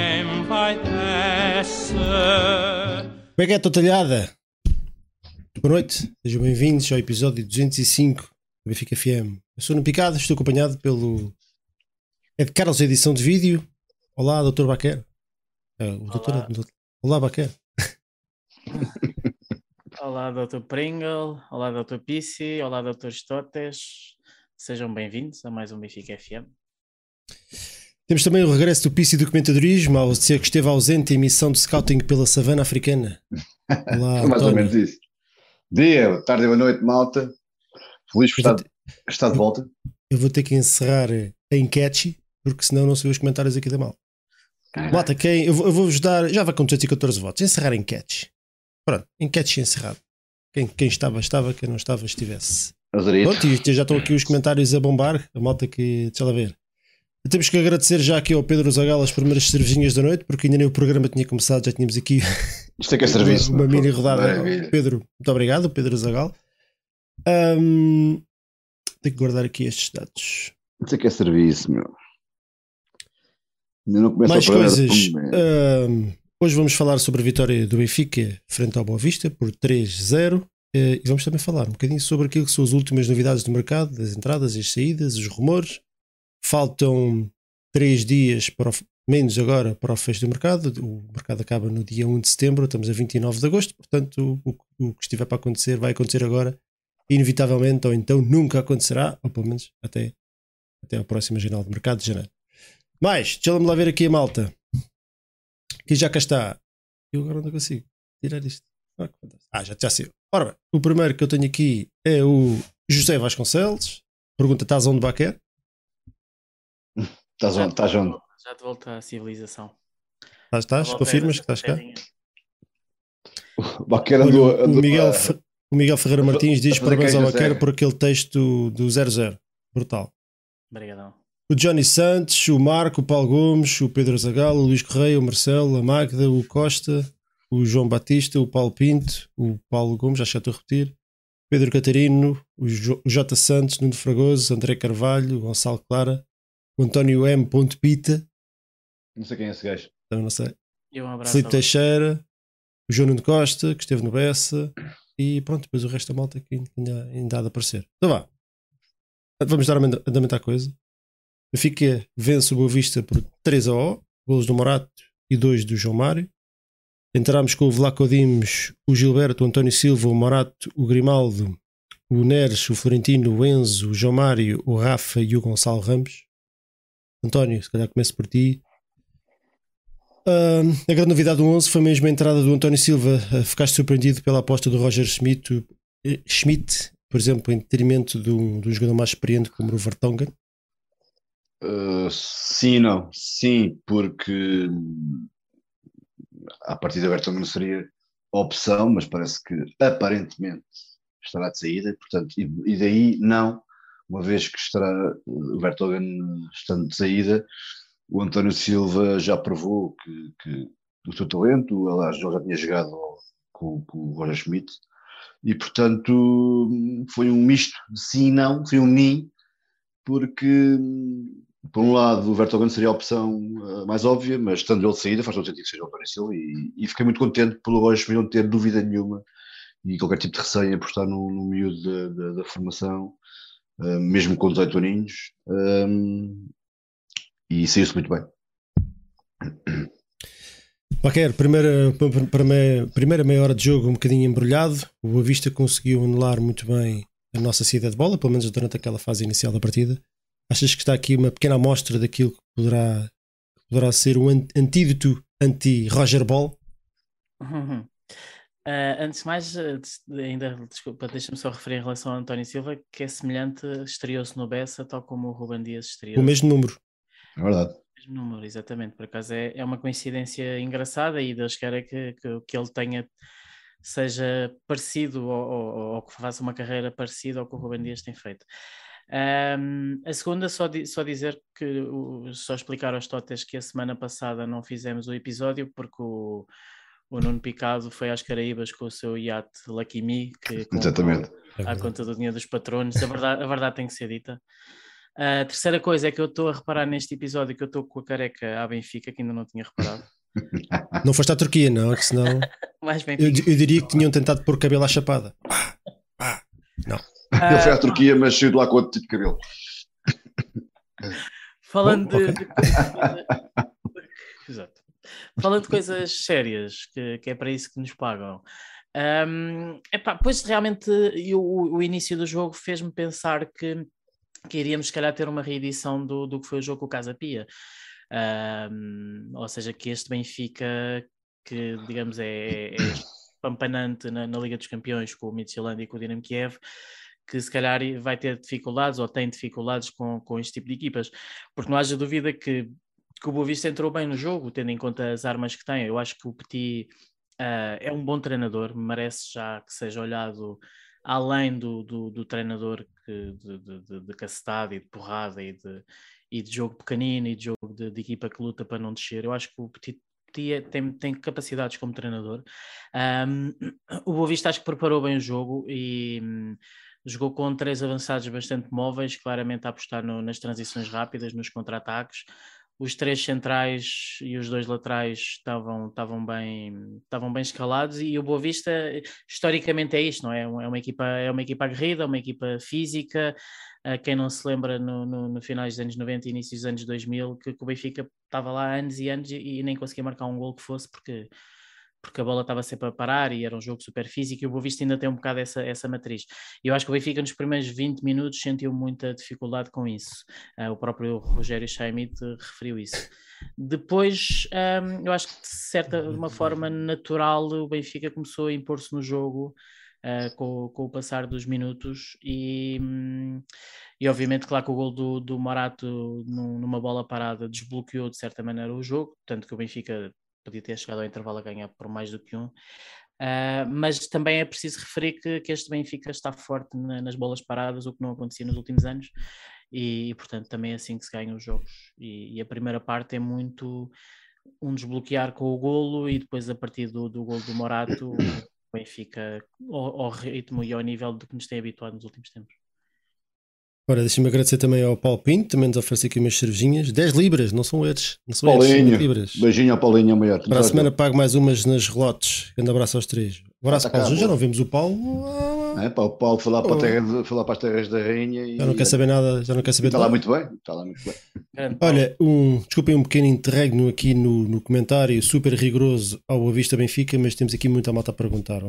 ninguém vai dessa. Como é que é a tua talhada? Boa noite, sejam bem-vindos ao episódio 205 do Benfica FM. Eu sou o Nuno Picado, estou acompanhado pelo Ed Carlos, edição de vídeo. Olá, Dr. Baquer. Olá, Baquer. Olá, Dr. Pringle. Olá, Dr. Pissi. Olá, Dr. Stotes. Sejam bem-vindos a mais um Benfica FM. Temos também o regresso do Pissi do Comentadorismo, ao ser que esteve ausente em missão de scouting pela savana africana. Olá, mais ou menos isso. Dia, tarde, boa noite, malta. Feliz por estar de volta. Eu vou ter que encerrar em catchy, porque senão não se vê os comentários aqui da mal. Malta, quem? Eu vou-vos dar. Já vai com 214 votos. Encerrar em catch. Pronto, em catch encerrado. Quem estava, quem não estava, estivesse. Pronto, e já estão aqui os comentários a bombar. A malta que. Deixa lá ver. Temos que agradecer já aqui ao Pedro Zagal as primeiras cervejinhas da noite, porque ainda nem o programa tinha começado, já tínhamos aqui. Isto é que é serviço. Uma mini rodada. Maravilha. Pedro, muito obrigado, Pedro Zagal. Tenho que guardar aqui estes dados. Isto é que é serviço, meu. Não mais coisas. Hoje vamos falar sobre a vitória do Benfica frente ao Boa Vista por 3-0. E vamos também falar um bocadinho sobre aquilo que são as últimas novidades do mercado, as entradas, as saídas, os rumores. Faltam 3 dias, menos agora, para o fecho do mercado. O mercado acaba no dia 1 de setembro, estamos a 29 de agosto, portanto o que estiver para acontecer vai acontecer agora, inevitavelmente, ou então nunca acontecerá, ou pelo menos até a próxima jornada de mercado de janeiro. Mas, deixa-me lá ver aqui a malta, que já cá está. Eu agora não consigo tirar isto. Ah, já saiu. Ora bem, o primeiro que eu tenho aqui é o José Vasconcelos. Pergunta, estás onde, Baquer? Estás onde? Já de volta à civilização. Estás? Confirmas que estás cá? O Miguel Ferreira Martins diz parabéns ao Baquer por aquele texto do 00. Brutal. Obrigadão. O Johnny Santos, o Marco, o Paulo Gomes, o Pedro Zagal, o Luís Correia, o Marcelo, a Magda, o Costa, o João Batista, o Paulo Pinto, o Paulo Gomes, acho que já estou a repetir, Pedro Catarino, o J. Santos, Nuno Fragoso, André Carvalho, o Gonçalo Clara, o António M. Pita. Não sei quem é esse gajo. Também não sei. E um abraço. Felipe Teixeira, o João Nuno Costa, que esteve no Bessa, e pronto, depois o resto da malta que ainda há de aparecer. Então vá. Vamos dar andamento à coisa. Benfica vence o Boa Vista por 3-0, golos do Morato e 2 do João Mário. Entramos com o Vlachodimos, o Gilberto, o António Silva, o Morato, o Grimaldo, o Neres, o Florentino, o Enzo, o João Mário, o Rafa e o Gonçalo Ramos. António, se calhar começo por ti. A grande novidade do 11 foi mesmo a entrada do António Silva. Ficaste surpreendido pela aposta do Roger Schmidt, por exemplo, em detrimento de um jogador mais experiente como o Vertonghen? Sim, porque a partir da Vertonghen não seria opção, mas parece que aparentemente estará de saída, portanto, e daí não, uma vez que estará o Vertonghen estando de saída, o António Silva já provou que o seu talento, aliás, ele já tinha jogado com o Roger Schmidt, e portanto foi um misto de sim e não, foi um ninho, porque por um lado, o Vertonghen seria a opção mais óbvia, mas estando ele de saída, faz todo sentido que seja o António Silva e fiquei muito contente pelo Roger Schmidt não ter dúvida nenhuma e qualquer tipo de receio em apostar no miúdo da formação, mesmo com 18 aninhos, e saiu-se muito bem. Baquer, primeira meia hora de jogo um bocadinho embrulhado, o Boa Vista conseguiu anular muito bem a nossa saída de bola, pelo menos durante aquela fase inicial da partida. Achas que está aqui uma pequena amostra daquilo que poderá ser o antídoto anti-Roger Ball? Antes de mais, ainda, desculpa, deixa-me só referir em relação a António Silva, que é semelhante, estreou-se no Bessa, tal como o Ruben Dias estreou. O mesmo número. É verdade. O mesmo número, exatamente. Por acaso é uma coincidência engraçada e Deus queira que ele tenha... seja parecido ou que faça uma carreira parecida ao que o Ruben Dias tem feito. A segunda, só dizer que, só explicar aos totes que a semana passada não fizemos o episódio porque o Nuno Picado foi às Caraíbas com o seu iate Lucky Me, que exatamente. À conta do dinheiro dos patronos, a verdade tem que ser dita. A terceira coisa é que eu estou a reparar neste episódio que eu estou com a careca à Benfica, que ainda não tinha reparado. Não foste à Turquia, não? Que senão... Mais eu diria que tinham tentado pôr cabelo à chapada. Não. Ele foi à Turquia, mas saiu de lá com outro tipo de cabelo. Falando de... Exato. Falando de coisas sérias, que é para isso que nos pagam. Pois realmente o início do jogo fez-me pensar que iríamos se calhar ter uma reedição do que foi o jogo com o Casa Pia. Ou seja, que este Benfica, que digamos é pampanante na Liga dos Campeões com o Midtjylland e com o Dinamo Kiev, que se calhar vai ter dificuldades ou tem dificuldades com este tipo de equipas, porque não haja dúvida que o Boa Vista entrou bem no jogo, tendo em conta as armas que tem. Eu acho que o Petit é um bom treinador, merece já que seja olhado além do treinador de cacetada e de porrada e de jogo pequenino e de jogo de equipa que luta para não descer. Eu acho que o Petit tem capacidades como treinador. O Boa Vista acho que preparou bem o jogo e jogou com 3 avançados bastante móveis, claramente a apostar nas transições rápidas, nos contra-ataques. Os 3 centrais e os 2 laterais estavam bem escalados, e o Boa Vista historicamente é isto, não é? É uma equipa aguerrida, uma equipa física. Quem não se lembra no finais dos anos 90 e início dos anos 2000 que o Benfica estava lá anos e anos e nem conseguia marcar um gol que fosse porque a bola estava sempre a parar e era um jogo super físico, e o Boa Vista ainda tem um bocado essa matriz. E eu acho que o Benfica nos primeiros 20 minutos sentiu muita dificuldade com isso. O próprio Roger Schmidt referiu isso. Depois, eu acho que de uma forma natural o Benfica começou a impor-se no jogo com o passar dos minutos e obviamente, claro que o gol do Morato numa bola parada desbloqueou de certa maneira o jogo, tanto que o Benfica podia ter chegado ao intervalo a ganhar por mais do que um, mas também é preciso referir que este Benfica está forte nas bolas paradas, o que não acontecia nos últimos anos, e portanto também é assim que se ganham os jogos, e a primeira parte é muito um desbloquear com o golo, e depois a partir do golo do Morato o Benfica ao ritmo e ao nível do que nos tem habituado nos últimos tempos. Ora, deixa-me agradecer também ao Paulo Pinto, também nos oferece aqui umas cervejinhas, 10 libras, não são libras. Beijinho ao Paulinho, maior. Para a semana pago mais umas nas relotes. Grande abraço aos 3. Um abraço, Paulo. Já não vimos o Paulo. O Paulo foi lá para as terras da Rainha e... Já não quer saber nada, já não quer saber nada. Está lá muito bem. Olha, desculpem um pequeno interregno aqui no comentário, super rigoroso ao Boa Vista Benfica, mas temos aqui muita malta a perguntar.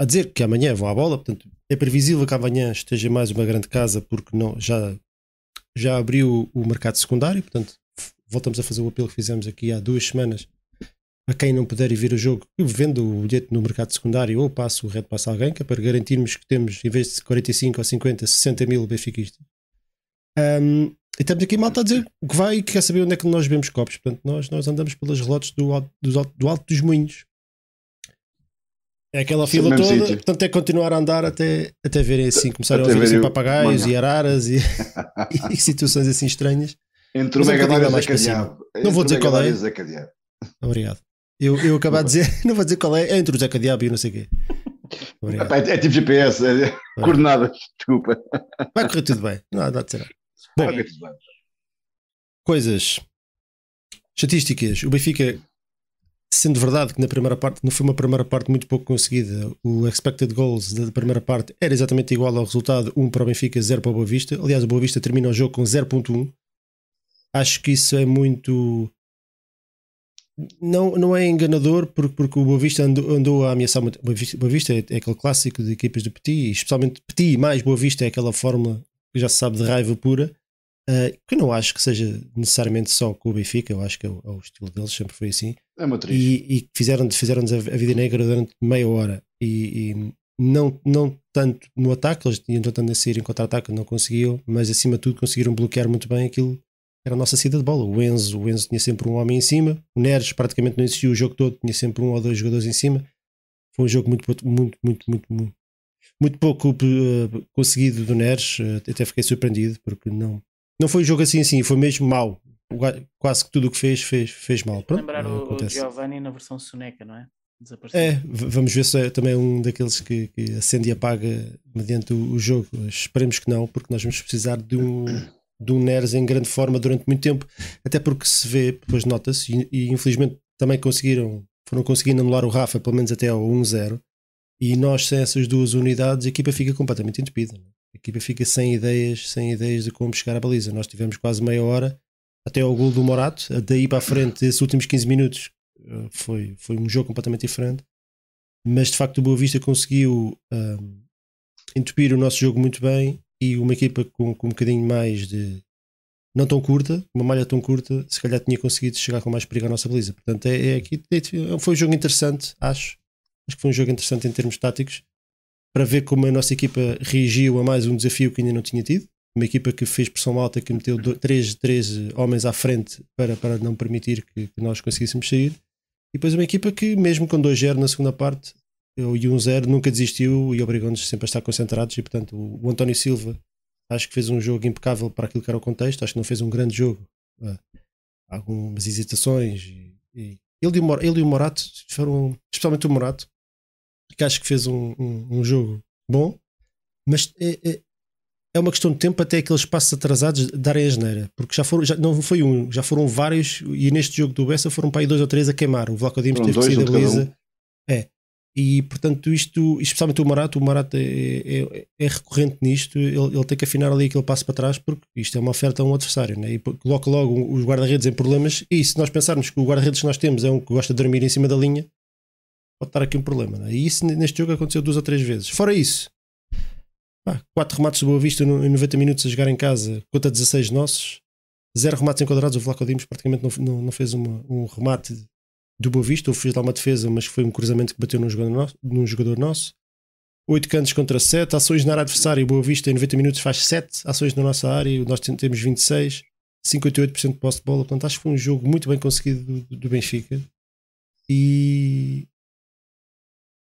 A dizer que amanhã vão à bola, portanto é previsível que amanhã esteja mais uma grande casa, porque não, já abriu o mercado secundário, portanto voltamos a fazer o apelo que fizemos aqui há 2 semanas, a quem não puder ir ver o jogo, vendo o bilhete no mercado secundário ou passo o red passo alguém, que é para garantirmos que temos, em vez de 45 ou 50, 60 mil benfiquistas. E estamos aqui malta a dizer que vai e que quer saber onde é que nós bebemos copos, portanto nós andamos pelas relotes do Alto dos Moinhos. É aquela fila toda, sítio. Portanto é continuar a andar até verem assim, começarem a ouvir assim, papagaios e araras e situações assim estranhas. Entre o Megadória Zacariado. Não vou dizer qual é. Obrigado. Eu acabo a dizer, não vou dizer qual é, entre o Zacariado e o não sei o quê. É tipo GPS, coordenadas, desculpa. Vai correr tudo bem, não há nada de ser. Bom, coisas, estatísticas, o Benfica... Sendo verdade que na primeira parte, não foi uma primeira parte muito pouco conseguida, o expected goals da primeira parte era exatamente igual ao resultado, 1 para o Benfica, 0 para o Boa Vista. Aliás, o Boa Vista termina o jogo com 0.1. Acho que isso é muito... Não é enganador, porque o Boa Vista andou a ameaçar muito. O Boa Vista é aquele clássico de equipas do Petit, especialmente Petit mais Boa Vista é aquela fórmula que já se sabe de raiva pura, que eu não acho que seja necessariamente só com o Benfica, eu acho que é o estilo deles, sempre foi assim. É uma atriz. E fizeram-nos a vida negra durante meia hora e não tanto no ataque, eles iam tentando sair em contra-ataque, não conseguiam, mas acima de tudo conseguiram bloquear muito bem aquilo que era a nossa saída de bola. O Enzo tinha sempre um homem em cima, o Neres praticamente não existiu o jogo todo, tinha sempre 1 ou 2 jogadores em cima. Foi um jogo muito pouco conseguido do Neres, até fiquei surpreendido porque não foi um jogo assim, foi mesmo mau. Quase que tudo o que fez mal. Pronto, lembrar o Giovanni na versão soneca, não é? desapareceu. É, vamos ver se é também um daqueles que acende e apaga mediante o jogo. Esperemos que não, porque nós vamos precisar de um Neres em grande forma durante muito tempo, até porque se vê, depois nota-se, e infelizmente também foram conseguindo anular o Rafa, pelo menos até ao 1-0, e nós sem essas duas unidades a equipa fica completamente entupida, né? A equipa fica sem ideias de como chegar à baliza. Nós tivemos quase meia hora até ao golo do Morato, daí para a frente, esses últimos 15 minutos foi um jogo completamente diferente, mas de facto o Boa Vista conseguiu entupir o nosso jogo muito bem, e uma equipa com um bocadinho mais de, não tão curta, uma malha tão curta, se calhar tinha conseguido chegar com mais perigo à nossa baliza. Portanto, foi um jogo interessante, acho que foi um jogo interessante em termos táticos, para ver como a nossa equipa reagiu a mais um desafio que ainda não tinha tido, uma equipa que fez pressão alta, que meteu 13 homens à frente para não permitir que nós conseguíssemos sair, e depois uma equipa que mesmo com 2-0 na segunda parte e 1-0 nunca desistiu e obrigou-nos sempre a estar concentrados, e portanto o António Silva acho que fez um jogo impecável para aquilo que era o contexto. Acho que não fez um grande jogo, algumas hesitações, e ele e o Morato foram, especialmente o Morato, que acho que fez um jogo bom, mas é uma questão de tempo até aqueles passos atrasados darem a geneira, porque já foram vários, e neste jogo do Bessa foram para aí 2 ou 3 a queimar. O Vlachodimos teve que sair da beleza, e portanto isto, especialmente o Morato é recorrente nisto, ele tem que afinar ali aquele passo para trás, porque isto é uma oferta a um adversário, né? E coloca logo os guarda-redes em problemas, e se nós pensarmos que o guarda-redes que nós temos é um que gosta de dormir em cima da linha, pode estar aqui um problema, né? E isso neste jogo aconteceu 2 ou 3 vezes. Fora isso, 4 remates de Boa Vista em 90 minutos a jogar em casa contra 16 nossos, 0 remates enquadrados. O Vlachodimos praticamente não fez um remate do Boa Vista, ou fez lá uma defesa, mas foi um cruzamento que bateu num jogador nosso. 8 cantos contra 7, ações na área adversária. O Boa Vista em 90 minutos faz 7 ações na nossa área, nós temos 26, 58% de posse de bola. Portanto, acho que foi um jogo muito bem conseguido do Benfica, e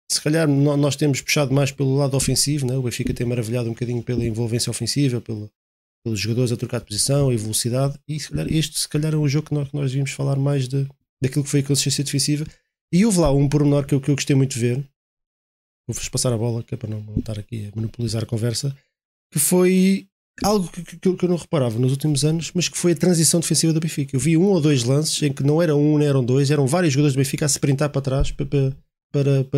se calhar nós temos puxado mais pelo lado ofensivo, né? O Benfica tem maravilhado um bocadinho pela envolvência ofensiva, pelos jogadores a trocar de posição e velocidade, e se calhar é um jogo que nós devíamos falar mais daquilo que foi a consistência defensiva. E houve lá um pormenor que eu gostei muito de ver. Vou-vos passar a bola, que é para não estar aqui a monopolizar a conversa, que foi algo que eu não reparava nos últimos anos, mas que foi a transição defensiva do Benfica. Eu vi 1 ou 2 lances em que não era 1, não eram 2, eram vários jogadores do Benfica a se printar para trás para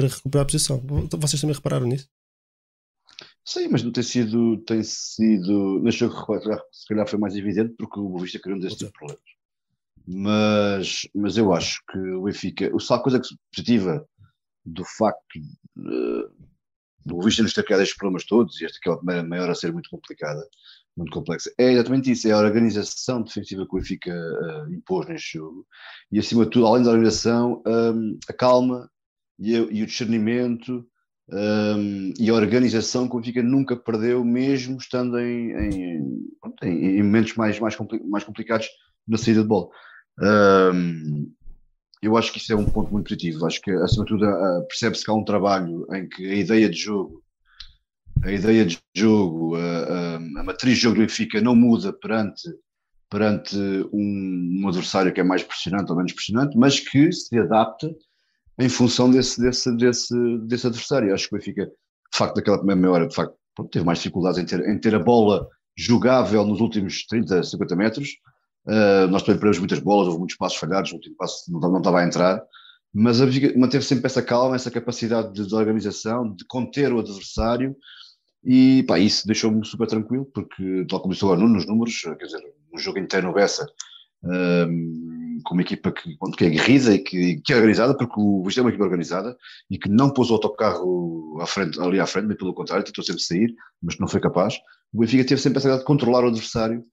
recuperar a posição. Vocês também repararam nisso? Sim, mas não tem sido neste jogo, se calhar foi mais evidente, porque o Boa Vista criou um desses tipo de problemas. Mas eu acho que o Benfica, a coisa positiva do facto do Boa Vista nos ter criado estes problemas todos, e esta que é a primeira maior a ser muito complicada, muito complexa, é exatamente isso, é a organização defensiva que o Benfica impôs neste jogo, e acima de tudo, além da organização, a calma e o discernimento e a organização que o Benfica nunca perdeu, mesmo estando em momentos mais complicados na saída de bola. Eu acho que isso é um ponto muito positivo. Acho que, acima de tudo, percebe-se que há um trabalho em que a matriz de jogo do Benfica não muda perante um adversário que é mais pressionante ou menos pressionante, mas que se adapta em função desse adversário. Acho que o Benfica, de facto, naquela primeira meia hora, de facto, teve mais dificuldades em ter a bola jogável nos últimos 30, 50 metros. Nós também perdemos muitas bolas, houve muitos passos falhados, o último passo não estava a entrar, mas a Benfica manteve sempre essa calma, essa capacidade de organização, de conter o adversário, e pá, isso deixou-me super tranquilo, porque, tal como disse agora nos números, quer dizer, um jogo inteiro no Bessa, com uma equipa que é aguerrida e que é organizada, porque o Boa Vista é uma equipa organizada e que não pôs o autocarro ali à frente, mas pelo contrário, tentou sempre sair, mas não foi capaz. O Benfica teve sempre essa ideia de controlar o adversário,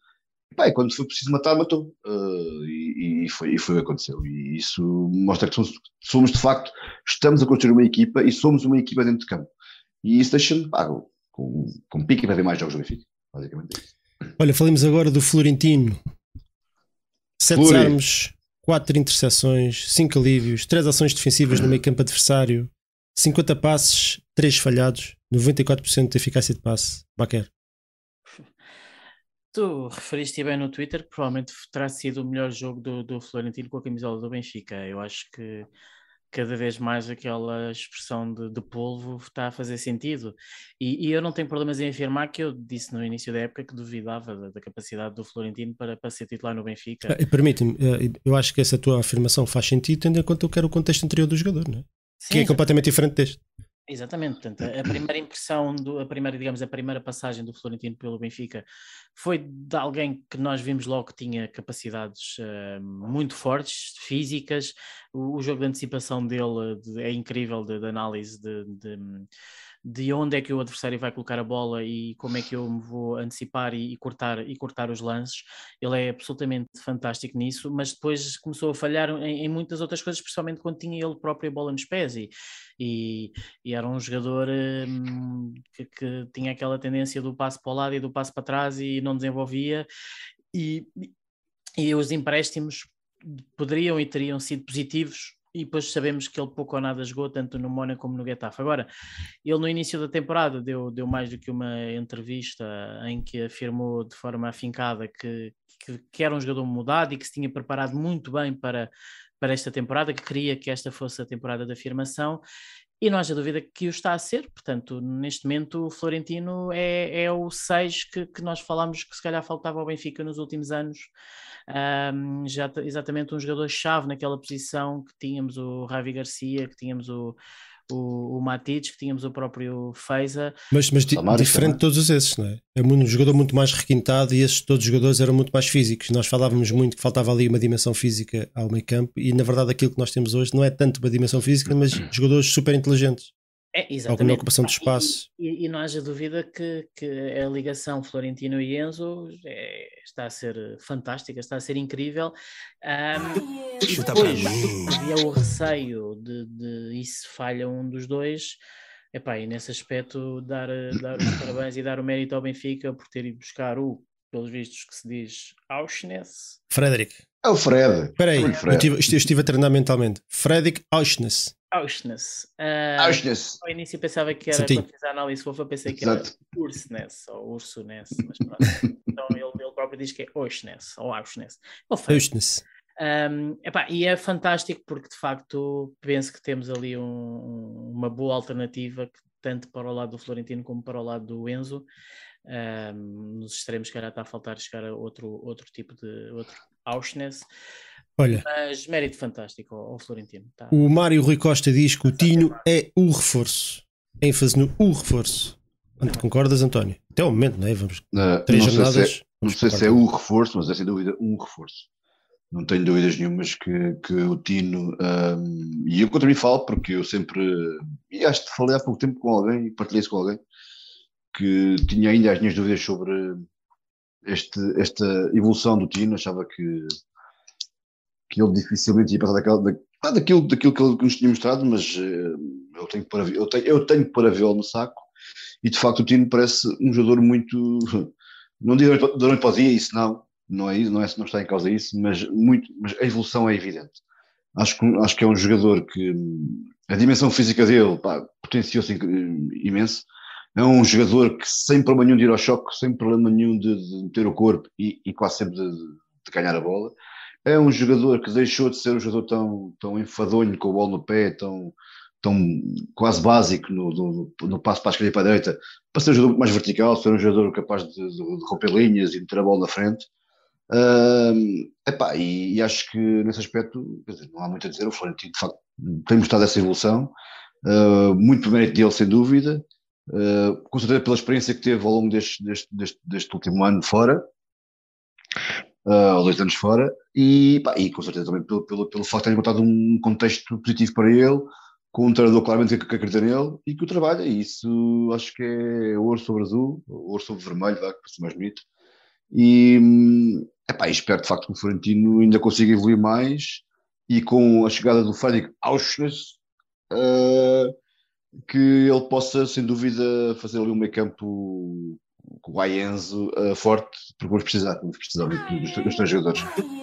e pá, quando foi preciso matar, matou, e foi o que aconteceu, e isso mostra que somos de facto, estamos a construir uma equipa, e somos uma equipa dentro de campo, e isso deixa-me com pique para ver mais jogos do Benfica, basicamente. Olha, falamos agora do Florentino. 7 desarmes, 4 interseções, 5 alívios, 3 ações defensivas no meio campo adversário, 50 passes, 3 falhados, 94% de eficácia de passe. Baquer, tu referiste bem no Twitter que provavelmente terá sido o melhor jogo do Florentino com a camisola do Benfica. Eu acho que cada vez mais aquela expressão de polvo está a fazer sentido. E eu não tenho problemas em afirmar que eu disse no início da época que duvidava da capacidade do Florentino para ser titular no Benfica. Permite-me, eu acho que essa tua afirmação faz sentido tendo em conta o contexto anterior do jogador, não é? Sim, que é completamente diferente deste. Exatamente, portanto, a primeira impressão, a primeira passagem do Florentino pelo Benfica foi de alguém que nós vimos logo que tinha capacidades muito fortes, físicas. O jogo de antecipação dele é incrível, de análise de onde é que o adversário vai colocar a bola e como é que eu me vou antecipar e cortar os lances. Ele é absolutamente fantástico nisso, mas depois começou a falhar em muitas outras coisas, principalmente quando tinha ele próprio a bola nos pés, e era um jogador que tinha aquela tendência do passo para o lado e do passo para trás e não desenvolvia, e os empréstimos poderiam e teriam sido positivos. E depois sabemos que ele pouco ou nada jogou, tanto no Mónaco como no Getafe. Agora, ele no início da temporada deu mais do que uma entrevista em que afirmou de forma afincada que era um jogador mudado e que se tinha preparado muito bem para esta temporada, que queria que esta fosse a temporada de afirmação. E não haja dúvida que o está a ser. Portanto, neste momento o Florentino é o 6 que nós falámos que se calhar faltava ao Benfica nos últimos anos. Já exatamente um jogador-chave naquela posição que tínhamos o Javi Garcia, que tínhamos o Matites, que tínhamos o próprio Feza. Mas diferente de todos esses, não é? É um jogador muito mais requintado e esses todos os jogadores eram muito mais físicos. Nós falávamos muito que faltava ali uma dimensão física ao meio campo e na verdade aquilo que nós temos hoje não é tanto uma dimensão física, mas jogadores super inteligentes. É, exatamente. A ocupação de espaço. E não haja dúvida que a ligação Florentino e Enzo está a ser fantástica, está a ser incrível. E depois havia o receio de isso falha um dos dois. Epá, e nesse aspecto dar os parabéns e dar o mérito ao Benfica por ter ido buscar pelos vistos que se diz, Aursnes. Fredrik. É o Fred. Espera aí, eu estive a treinar mentalmente. Fredrik Aursnes. Aursnes. Ao início pensava que era, quando fiz a análise fofa, pensei que era Ursnes ou Ursunes, mas pronto. Então ele próprio diz que é Aursnes ou Aursnes. Aursnes. E é fantástico porque de facto penso que temos ali uma boa alternativa, tanto para o lado do Florentino como para o lado do Enzo. Nos extremos, que calhar está a faltar chegar a outro tipo de outro Aursnes. Olha, mas mérito fantástico ao Florentino. Tá. O Mário Rui Costa diz que o Tinho é o reforço. ênfase no o reforço. Concordas, António? Até o momento, não é? Vamos. Três jornadas. Não sei se é o reforço, mas é sem dúvida um reforço. Não tenho dúvidas nenhumas que o Tino... e eu contra mim falo, porque eu sempre... E acho que falei há pouco tempo com alguém, e partilhei isso com alguém, que tinha ainda as minhas dúvidas sobre esta evolução do Tino. Achava que ele dificilmente ia passar daquilo que ele nos tinha mostrado, mas eu tenho que pôr a vê-lo no saco. E, de facto, o Tino parece um jogador muito... Não digo da noite para o dia, isso não é isso, não está em causa isso, mas a evolução é evidente. Acho que é um jogador que a dimensão física dele potenciou-se imenso. É um jogador que sem problema nenhum de ir ao choque, sem problema nenhum de ter o corpo e quase sempre de ganhar a bola. É um jogador que deixou de ser um jogador tão enfadonho com a bola no pé, tão quase básico no passo para a esquerda e para a direita, para ser um jogador muito mais vertical, ser um jogador capaz de romper linhas e meter a bola na frente. E acho que nesse aspecto, quer dizer, não há muito a dizer. O Florentino de facto tem mostrado essa evolução, muito mérito dele sem dúvida, com certeza pela experiência que teve ao longo deste último ano fora, ou 2 anos fora, e com certeza também pelo facto de ter encontrado um contexto positivo para ele, com um treinador claramente que acredita nele e que o trabalha. E isso acho que é ouro sobre azul, ouro sobre vermelho, que parece mais bonito. E espero de facto que o Florentino ainda consiga evoluir mais, e com a chegada do Fredrik Aursnes que ele possa sem dúvida fazer ali um meio campo com o Enzo forte, porque vamos precisar dos 3 jogadores.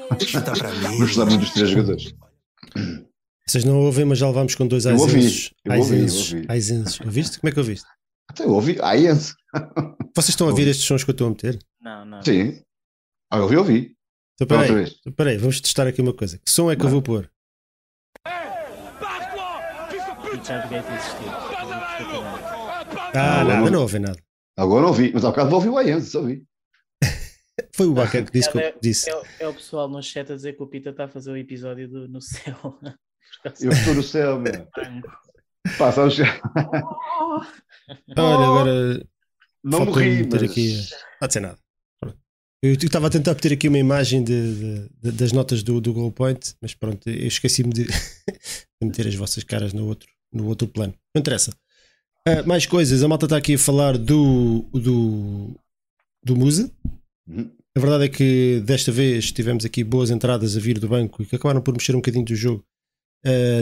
Vamos precisar muito dos 3 jogadores. Vocês não ouvem, mas já levámos com 2 Enzos. Eu ouvi. Ouviste? Como é que ouviste? Até eu ouvi, Enzo. Vocês estão a ouvir estes sons que eu estou a meter? Não. Sim. Eu ouvi. Então, peraí, vamos testar aqui uma coisa. Que som é que eu vou pôr? de Southgate existir. Ah, nada, não ouvi nada. Agora ouvi, mas há bocado não ouvi o Enzo, só vi. Foi o Baca que disse. É o pessoal no chat a dizer que o Pita está a fazer o episódio do No Céu. Eu estou no céu, meu. Passa o chat. Olha, agora... Não morri, mas... Aqui... Não de ser nada. Eu estava a tentar obter aqui uma imagem das notas do Goal Point, mas pronto, eu esqueci-me de meter as vossas caras no outro plano. Não interessa. Mais coisas, a malta está aqui a falar do Musa. A verdade é que desta vez tivemos aqui boas entradas a vir do banco e que acabaram por mexer um bocadinho do jogo.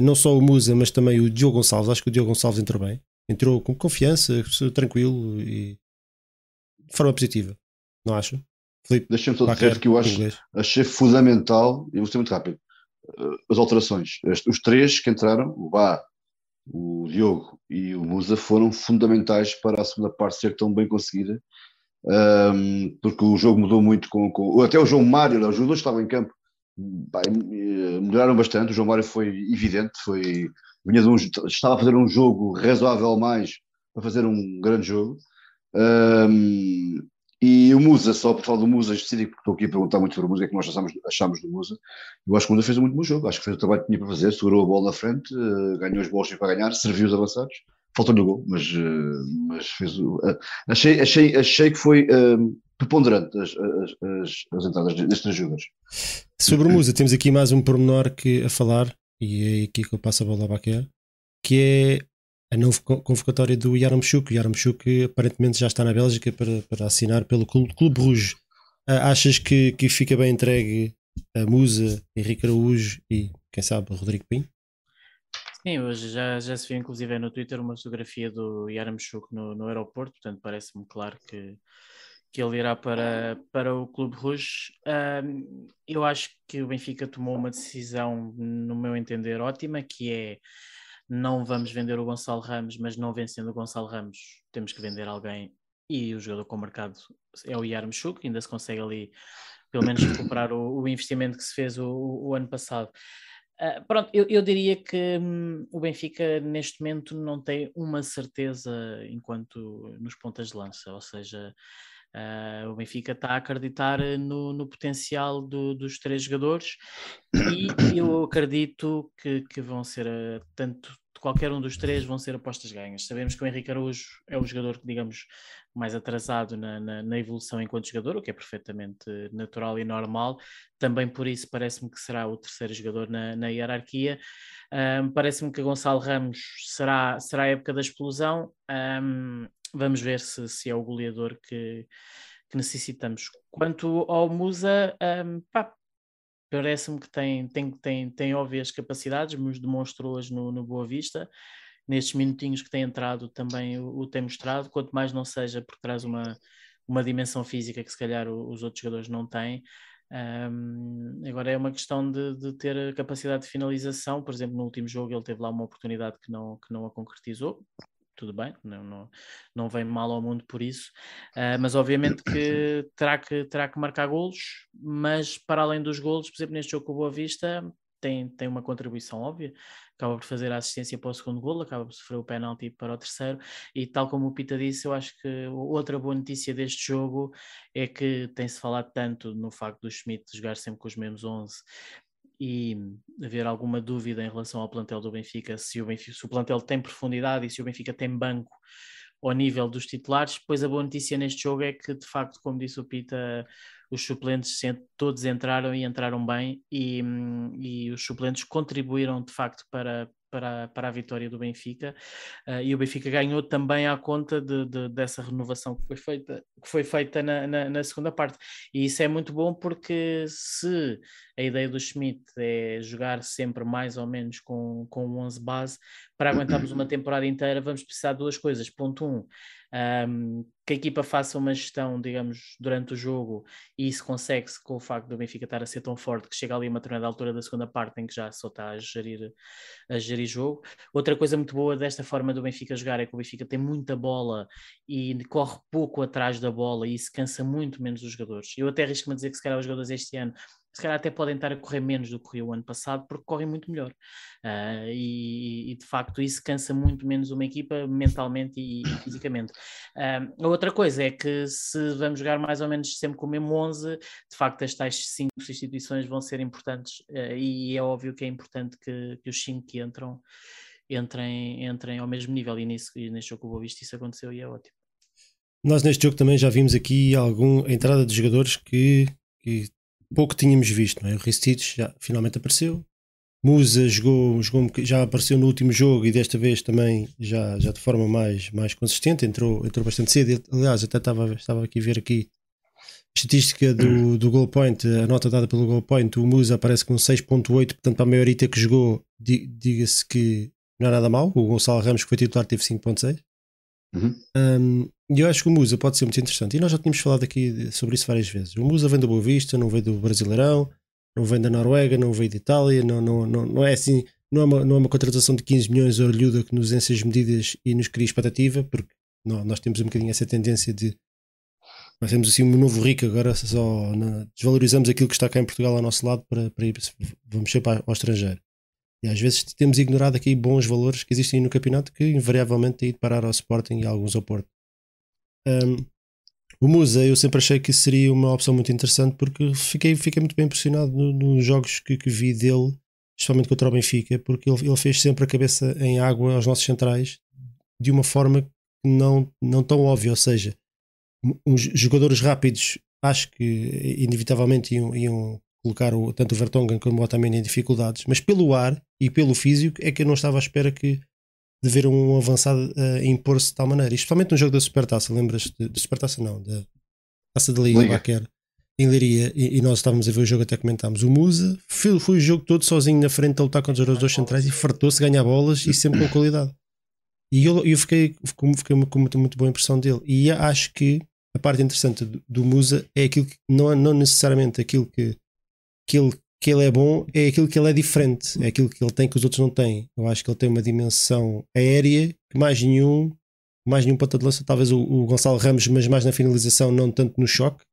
Não só o Musa, mas também o Diogo Gonçalves. Acho que o Diogo Gonçalves entrou bem. Entrou com confiança, tranquilo e de forma positiva. Não acham? Deixa-me só dizer que eu achei fundamental, e vou ser muito rápido, as alterações. Os três que entraram, o Bá, o Diogo e o Musa, foram fundamentais para a segunda parte ser tão bem conseguida, porque o jogo mudou muito com até o João Mário, os jogadores estavam em campo, melhoraram bastante. O João Mário foi evidente, estava a fazer um jogo razoável mais para fazer um grande jogo. E o Musa, só por falar do Musa específico, porque estou aqui a perguntar muito sobre o Musa, é que nós achámos do Musa. Eu acho que o Musa fez um muito bom jogo, acho que fez o trabalho que tinha para fazer, segurou a bola na frente, ganhou as bolas para ganhar, serviu os avançados, faltou-lhe o gol, mas fez achei que foi preponderante as entradas destes jogadores. Sobre o Musa, temos aqui mais um pormenor a falar, e é aqui que eu passo a bola a Baquer, que é a não convocatória do Yaremchuk. O Yaremchuk aparentemente já está na Bélgica para assinar pelo Clube Rouge. Achas que fica bem entregue a Musa, Henrique Araújo e, quem sabe, Rodrigo Pinho? Sim, hoje já se viu inclusive no Twitter uma fotografia do Yaremchuk no aeroporto, portanto parece-me claro que ele irá para o Clube Rouge. Eu acho que o Benfica tomou uma decisão, no meu entender, ótima, que é: não vamos vender o Gonçalo Ramos, mas não vencendo o Gonçalo Ramos, temos que vender alguém, e o jogador com o mercado é o Yaremchuk, ainda se consegue ali pelo menos recuperar o investimento que se fez o ano passado. Pronto, eu diria que o Benfica neste momento não tem uma certeza enquanto nos pontas de lança, ou seja, o Benfica está a acreditar no potencial dos três jogadores, e eu acredito que vão ser, tanto de qualquer um dos três, vão ser apostas ganhas. Sabemos que o Henrique Araújo é o jogador que, digamos, mais atrasado na evolução enquanto jogador, o que é perfeitamente natural e normal. Também por isso parece-me que será o terceiro jogador na hierarquia. Parece-me que Gonçalo Ramos será a época da explosão. Vamos ver se é o goleador que necessitamos. Quanto ao Musa, parece-me que tem óbvias capacidades, mas demonstrou-as no Boa Vista. Nestes minutinhos que tem entrado também o tem mostrado, quanto mais não seja porque traz uma dimensão física que se calhar os outros jogadores não têm. Agora é uma questão de ter a capacidade de finalização. Por exemplo, no último jogo ele teve lá uma oportunidade que não a concretizou. Tudo bem, não vem mal ao mundo por isso, mas obviamente que terá que marcar golos, mas para além dos golos, por exemplo, neste jogo com o Boa Vista, tem uma contribuição óbvia, acaba por fazer a assistência para o segundo golo, acaba por sofrer o penalti para o terceiro, e tal como o Pita disse, eu acho que outra boa notícia deste jogo é que tem-se falado tanto no facto do Schmidt jogar sempre com os mesmos 11, e haver alguma dúvida em relação ao plantel do Benfica, se o plantel tem profundidade e se o Benfica tem banco ao nível dos titulares. Pois a boa notícia neste jogo é que, de facto, como disse o Pita, os suplentes todos entraram e entraram bem, e os suplentes contribuíram, de facto, para a vitória do Benfica, e o Benfica ganhou também à conta dessa renovação que foi feita na segunda parte, e isso é muito bom, porque se a ideia do Schmidt é jogar sempre mais ou menos com o 11 base, para aguentarmos uma temporada inteira vamos precisar de duas coisas. Ponto 1, que a equipa faça uma gestão, digamos, durante o jogo, e isso consegue-se com o facto do Benfica estar a ser tão forte que chega ali uma determinada altura da segunda parte em que já só está a gerir jogo. Outra coisa muito boa desta forma do Benfica jogar é que o Benfica tem muita bola e corre pouco atrás da bola, e isso cansa muito menos os jogadores. Eu até arrisco-me a dizer que se calhar os jogadores este ano se calhar até podem estar a correr menos do que corriam o ano passado, porque correm muito melhor. E de facto isso cansa muito menos uma equipa mentalmente e fisicamente. A outra coisa é que se vamos jogar mais ou menos sempre com o mesmo 11, de facto as tais 5 substituições vão ser importantes, e é óbvio que é importante que os 5 que entrem ao mesmo nível, e neste jogo que o Boa Vista isso aconteceu e é ótimo. Nós neste jogo também já vimos aqui a entrada de jogadores que pouco tínhamos visto, não é? O Ristides já finalmente apareceu, Musa jogou, já apareceu no último jogo e desta vez também já de forma mais consistente, entrou bastante cedo. Aliás, até estava aqui a ver aqui a estatística do goal point, a nota dada pelo goal point, o Musa aparece com 6.8, portanto a maiorita que jogou, diga-se que não é nada mal. O Gonçalo Ramos, que foi titular, teve 5.6. E eu acho que o Musa pode ser muito interessante, e nós já tínhamos falado aqui sobre isso várias vezes. O Musa vem do Boa Vista, não vem do Brasileirão, não vem da Noruega, não vem da Itália, não é assim, não é uma contratação de 15 milhões orelhuda que nos enche as medidas e nos cria expectativa, porque nós temos um bocadinho essa tendência de nós temos assim um novo rico, agora só desvalorizamos aquilo que está cá em Portugal ao nosso lado para ir, vamos ser para o estrangeiro. E às vezes temos ignorado aqui bons valores que existem no campeonato, que invariavelmente têm ido parar ao Sporting e a alguns ao Porto. O Musa eu sempre achei que seria uma opção muito interessante, porque fiquei muito bem impressionado nos jogos que vi dele, especialmente contra o Benfica, porque ele fez sempre a cabeça em água aos nossos centrais de uma forma não tão óbvia. Ou seja, jogadores rápidos acho que inevitavelmente iam colocar tanto o Vertonghen como o Otamendi em dificuldades, mas pelo ar e pelo físico é que eu não estava à espera de ver um avançado a impor-se de tal maneira, e especialmente no jogo da Supertaça. Lembras-te da Supertaça? Não, da Taça da Liga, em Leiria, e nós estávamos a ver o jogo, até comentámos. O Musa foi o jogo todo sozinho na frente a lutar contra os jogadores centrais e fartou-se ganhar bolas e sempre com qualidade, e eu fiquei com muito boa impressão dele. E acho que a parte interessante do Musa é aquilo que não necessariamente aquilo que ele é bom, é aquilo que ele é diferente, é aquilo que ele tem que os outros não têm. Eu acho que ele tem uma dimensão aérea que mais nenhum ponta de lança, talvez o Gonçalo Ramos, mas mais na finalização, não tanto no choque.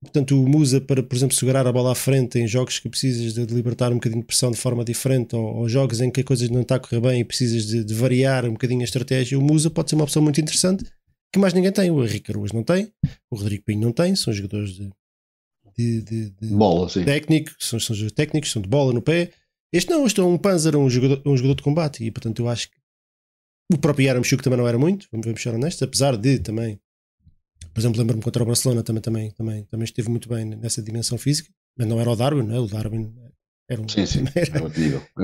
Portanto, o Musa, para, por exemplo, segurar a bola à frente em jogos que precisas de libertar um bocadinho de pressão de forma diferente, ou jogos em que a coisa não está a correr bem e precisas de variar um bocadinho a estratégia, o Musa pode ser uma opção muito interessante que mais ninguém tem. O Henrique Araújo não tem, o Rodrigo Pinho não tem, são jogadores de bola, sim. Técnico, são técnicos, são de bola no pé. Este é um panzer, um jogador de combate, e portanto eu acho que o próprio Yaremchuk também não era muito, vamos ser honestos, apesar de também, por exemplo, lembro-me contra o Barcelona também esteve muito bem nessa dimensão física, mas não era o Darwin, não é? O Darwin era um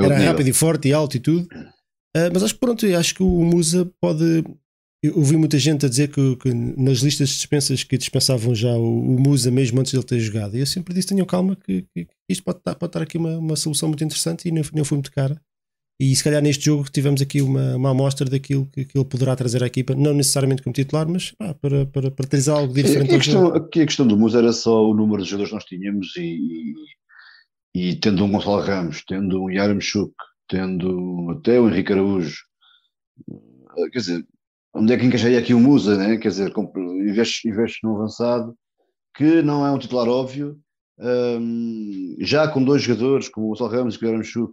era rápido e forte e alto e tudo, mas acho que pronto, acho que o Musa pode... Eu ouvi muita gente a dizer que nas listas de dispensas que dispensavam já o Musa mesmo antes de ele ter jogado, e eu sempre disse: tenham calma que isto pode estar aqui uma solução muito interessante, e não foi muito cara, e se calhar neste jogo tivemos aqui uma amostra daquilo que ele poderá trazer à equipa, não necessariamente como titular, mas para trazer algo diferente. A questão do Musa era só o número de jogadores que nós tínhamos, e tendo um Gonçalo Ramos, tendo um Yaremchuk, tendo até o Henrique Araújo, quer dizer, onde é que encaixaria aqui o Musa, né? Quer dizer, investe num avançado que não é um titular óbvio, já com dois jogadores como o Gonçalo Ramos e o Yaremchuk,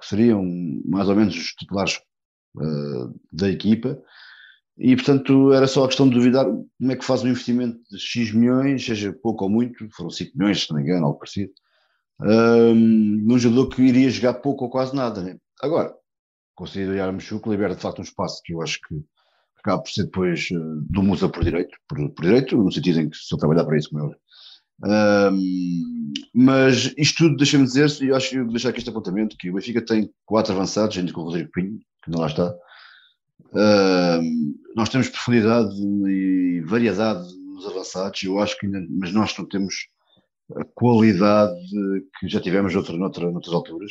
que seriam mais ou menos os titulares da equipa, e portanto era só a questão de duvidar como é que faz um investimento de X milhões, seja pouco ou muito, foram 5 milhões, se não me engano, algo parecido, num jogador que iria jogar pouco ou quase nada, né? Agora, considero o Yaremchuk libera de facto um espaço que eu acho que acaba por ser depois do Musa por direito, no sentido em que se eu trabalhar para isso, como eu. Mas isto tudo, deixa-me dizer, eu acho que eu vou deixar aqui este apontamento, que o Benfica tem 4 avançados, gente com o Rodrigo Pinho, que não lá está. Nós temos profundidade e variedade nos avançados, eu acho que ainda, mas nós não temos a qualidade que já tivemos noutras alturas.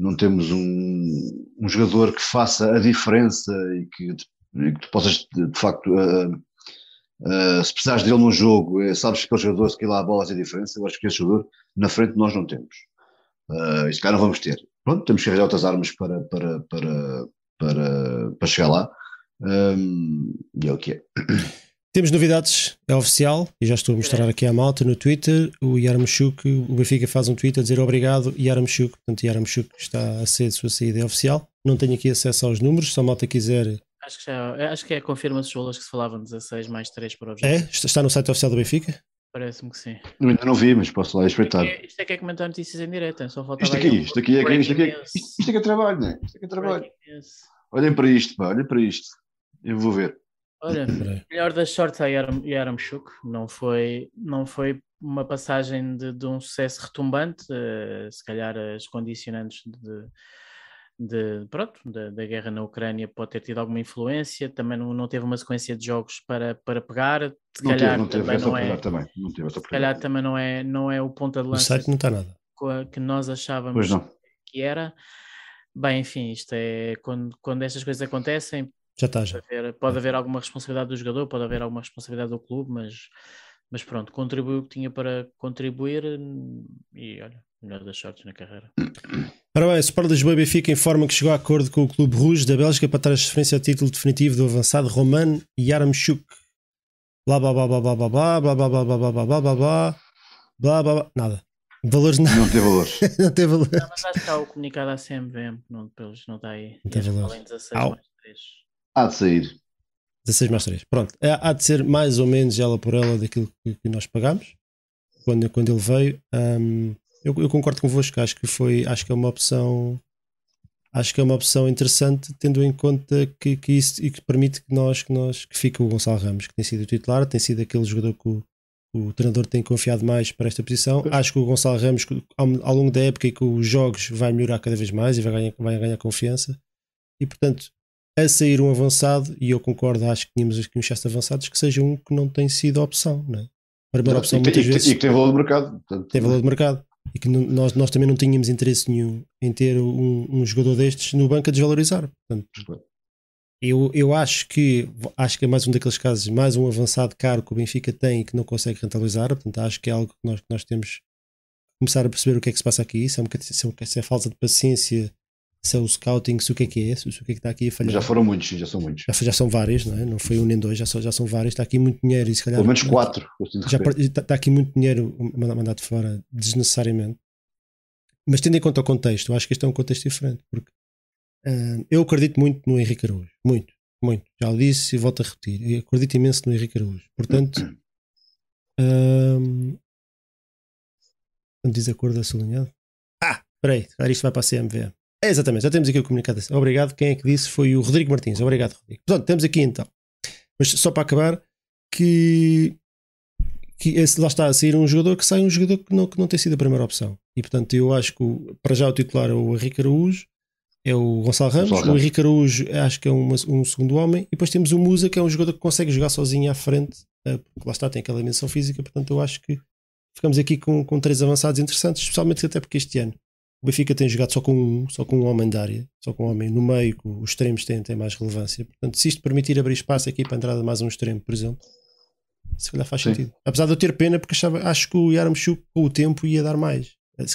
Não temos um jogador que faça a diferença e que tu possas, de facto, se precisares dele num jogo, sabes que é o jogador, se que lá a bola faz a diferença. Eu acho que esse jogador, na frente, nós não temos. Isso cá não vamos ter. Pronto, temos que arranjar outras armas para chegar lá. E é o que é. Temos novidades, é oficial, e já estou a mostrar aqui à malta no Twitter, o Yaremchuk, o Benfica faz um tweet a dizer obrigado Yaremchuk, portanto Yaremchuk está a ser a sua saída, é oficial. Não tenho aqui acesso aos números, se a malta quiser... Acho que confirma-se os valores que se falavam, 16 mais 3 para o objetivo. É? Está no site oficial do Benfica? Parece-me que sim. Ainda não vi, mas posso lá espreitar. Isto é que é comentar notícias em direto, só falta isto é que é trabalho, não é? Isto é que é trabalho. Olhem para isto, pá, olhem para isto. Eu vou ver. Olha, melhor das sortes a Yaremchuk, não foi uma passagem de um sucesso retumbante, se calhar as condicionantes da guerra na Ucrânia pode ter tido alguma influência, também não teve uma sequência de jogos para pegar, se calhar também não é o ponta de lança que nós achávamos que era. Bem, enfim, isto é quando estas coisas acontecem. Já está. Pode haver alguma responsabilidade do jogador, pode haver alguma responsabilidade do clube, mas pronto, contribuiu o que tinha para contribuir e olha, melhor das sortes na carreira. Ora bem, o Sport Lisboa e Benfica informa que chegou a acordo com o Clube Rouge da Bélgica para transferência ao título definitivo do avançado Roman Yaremchuk. Blá blá blá blá blá blá blá blá blá blá blá blá blá blá blá blá blá. Nada. Valores não. Não tem valores. Não tem valores. Não, mas acho que está o comunicado à CMVM, não está aí. Não tem valores. 16 mais 3. Há de sair. 16 mais 3, pronto. Há de ser mais ou menos ela por ela daquilo que nós pagámos quando ele veio. Eu concordo convosco, acho que é uma opção interessante, tendo em conta que isso e que permite que fique o Gonçalo Ramos, que tem sido o titular, tem sido aquele jogador que o treinador tem confiado mais para esta posição. Acho que o Gonçalo Ramos, ao longo da época e com os jogos, vai melhorar cada vez mais e vai ganhar confiança. E portanto, a sair um avançado, e eu concordo, acho que tínhamos aqui um excesso de avançados, que seja um que não tem sido opção, não é? A primeira opção muitas vezes. E que tem valor de mercado. Portanto, tem valor de mercado. E que nós também não tínhamos interesse nenhum em ter um jogador destes no banco a desvalorizar. Portanto, eu acho que é mais um daqueles casos, mais um avançado caro que o Benfica tem e que não consegue rentabilizar. Portanto, acho que é algo que nós temos que começar a perceber o que é que se passa aqui. Se é falta de paciência, se é o scouting, se o que é que é, se o que é que está aqui a falhar. Já foram muitos, já são muitos. Já são vários, não é? Não foi um nem dois, já são vários. Está aqui muito dinheiro e se calhar... Pelo menos 4. Está aqui muito dinheiro mandado fora desnecessariamente. Mas tendo em conta o contexto, eu acho que este é um contexto diferente, porque eu acredito muito no Henrique Araújo. Muito, muito. Já o disse e volto a repetir. Eu acredito imenso no Henrique Araújo. Portanto, desacordo assolinhado. Espera aí, isto vai para a CMVM. É, exatamente, já temos aqui o comunicado. Obrigado, quem é que disse foi o Rodrigo Martins. Obrigado, Rodrigo. Portanto, temos aqui então, mas só para acabar, que esse, lá está a sair um jogador que não tem sido a primeira opção. E portanto eu acho que para já o titular é o Henrique Araújo, é o Gonçalo Ramos. O Henrique Araújo acho que é um segundo homem, e depois temos o Musa, que é um jogador que consegue jogar sozinho à frente, porque lá está, tem aquela dimensão física. Portanto eu acho que ficamos aqui com 3 avançados interessantes, especialmente até porque este ano o Benfica tem jogado só com um homem da área, só com um homem no meio, que os extremos têm mais relevância. Portanto, se isto permitir abrir espaço aqui para a entrada de mais um extremo, por exemplo, se calhar faz sentido. Apesar de eu ter pena, porque acho que o Yaremchuk com o tempo ia dar mais.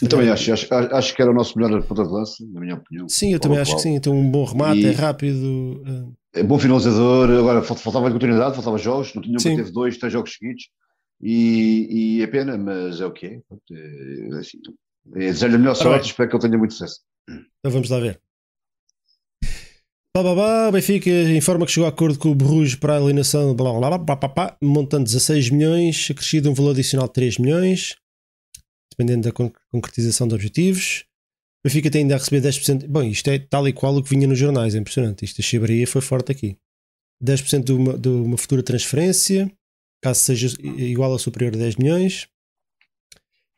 Também acho que era o nosso melhor ponta de lança, na minha opinião. Sim, eu também acho que sim. Então um bom remate, é rápido. É bom finalizador. Agora faltava continuidade, faltava jogos, não tinha um que teve 2-3 jogos seguidos. E é pena, mas é o que é. É assim. Desejo-lhe a melhor sorte, espero que ele tenha muito sucesso. Então vamos lá ver. O Benfica informa que chegou a acordo com o Bruges para a alienação montante 16 milhões, acrescido um valor adicional de 3 milhões, dependendo da concretização de objetivos. O Benfica tem ainda a receber 10%. Bom, isto é tal e qual o que vinha nos jornais, é impressionante. Isto, a chibaria foi forte aqui. 10% de uma futura transferência, caso seja igual ou superior a 10 milhões.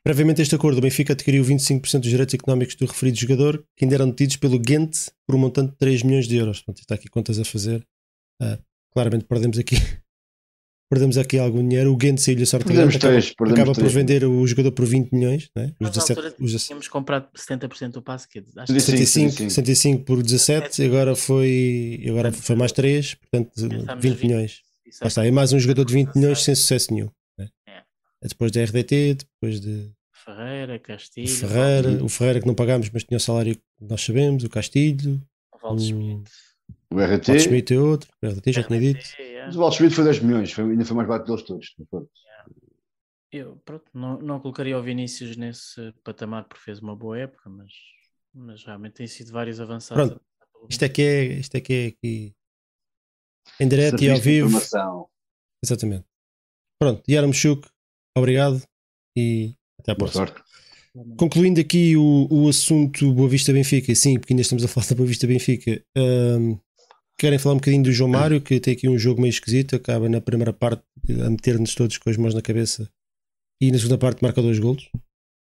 Previamente a este acordo, o Benfica adquiriu 25% dos direitos económicos do referido jogador, que ainda eram detidos pelo Ghent por um montante de 3 milhões de euros. Portanto, está aqui contas a fazer. Claramente perdemos aqui algum dinheiro. O Ghent saiu-lhe a sorte. Acaba por vender o jogador por 20 milhões. Né? Tínhamos comprado 70% do passe, que acho que 75 por 17, agora foi mais 3, portanto 20 milhões. Lá está, é mais um jogador de 20 milhões sem sucesso nenhum. Né? Depois da RDT, depois de Ferreira, Castilho, o Ferreira que não pagámos, mas tinha o salário que nós sabemos, o Castilho, o RT, o Schmidt é outro, o RDT já tinha dito, Mas o Valschmidt foi 10 milhões, ainda foi mais barato deles todos. Eu, pronto, não colocaria o Vinícius nesse patamar porque fez uma boa época, mas realmente tem sido vários avançados. Pronto. Isto é que é aqui. Em direto e ao vivo. Informação. Exatamente. Pronto, Yaremchuk, obrigado e até à próxima. Concluindo aqui o assunto Boa Vista Benfica, sim, porque ainda estamos a falar da Boa Vista Benfica. Querem falar um bocadinho do João Mário, que tem aqui um jogo meio esquisito, acaba na primeira parte a meter-nos todos com as mãos na cabeça e na segunda parte marca 2 golos.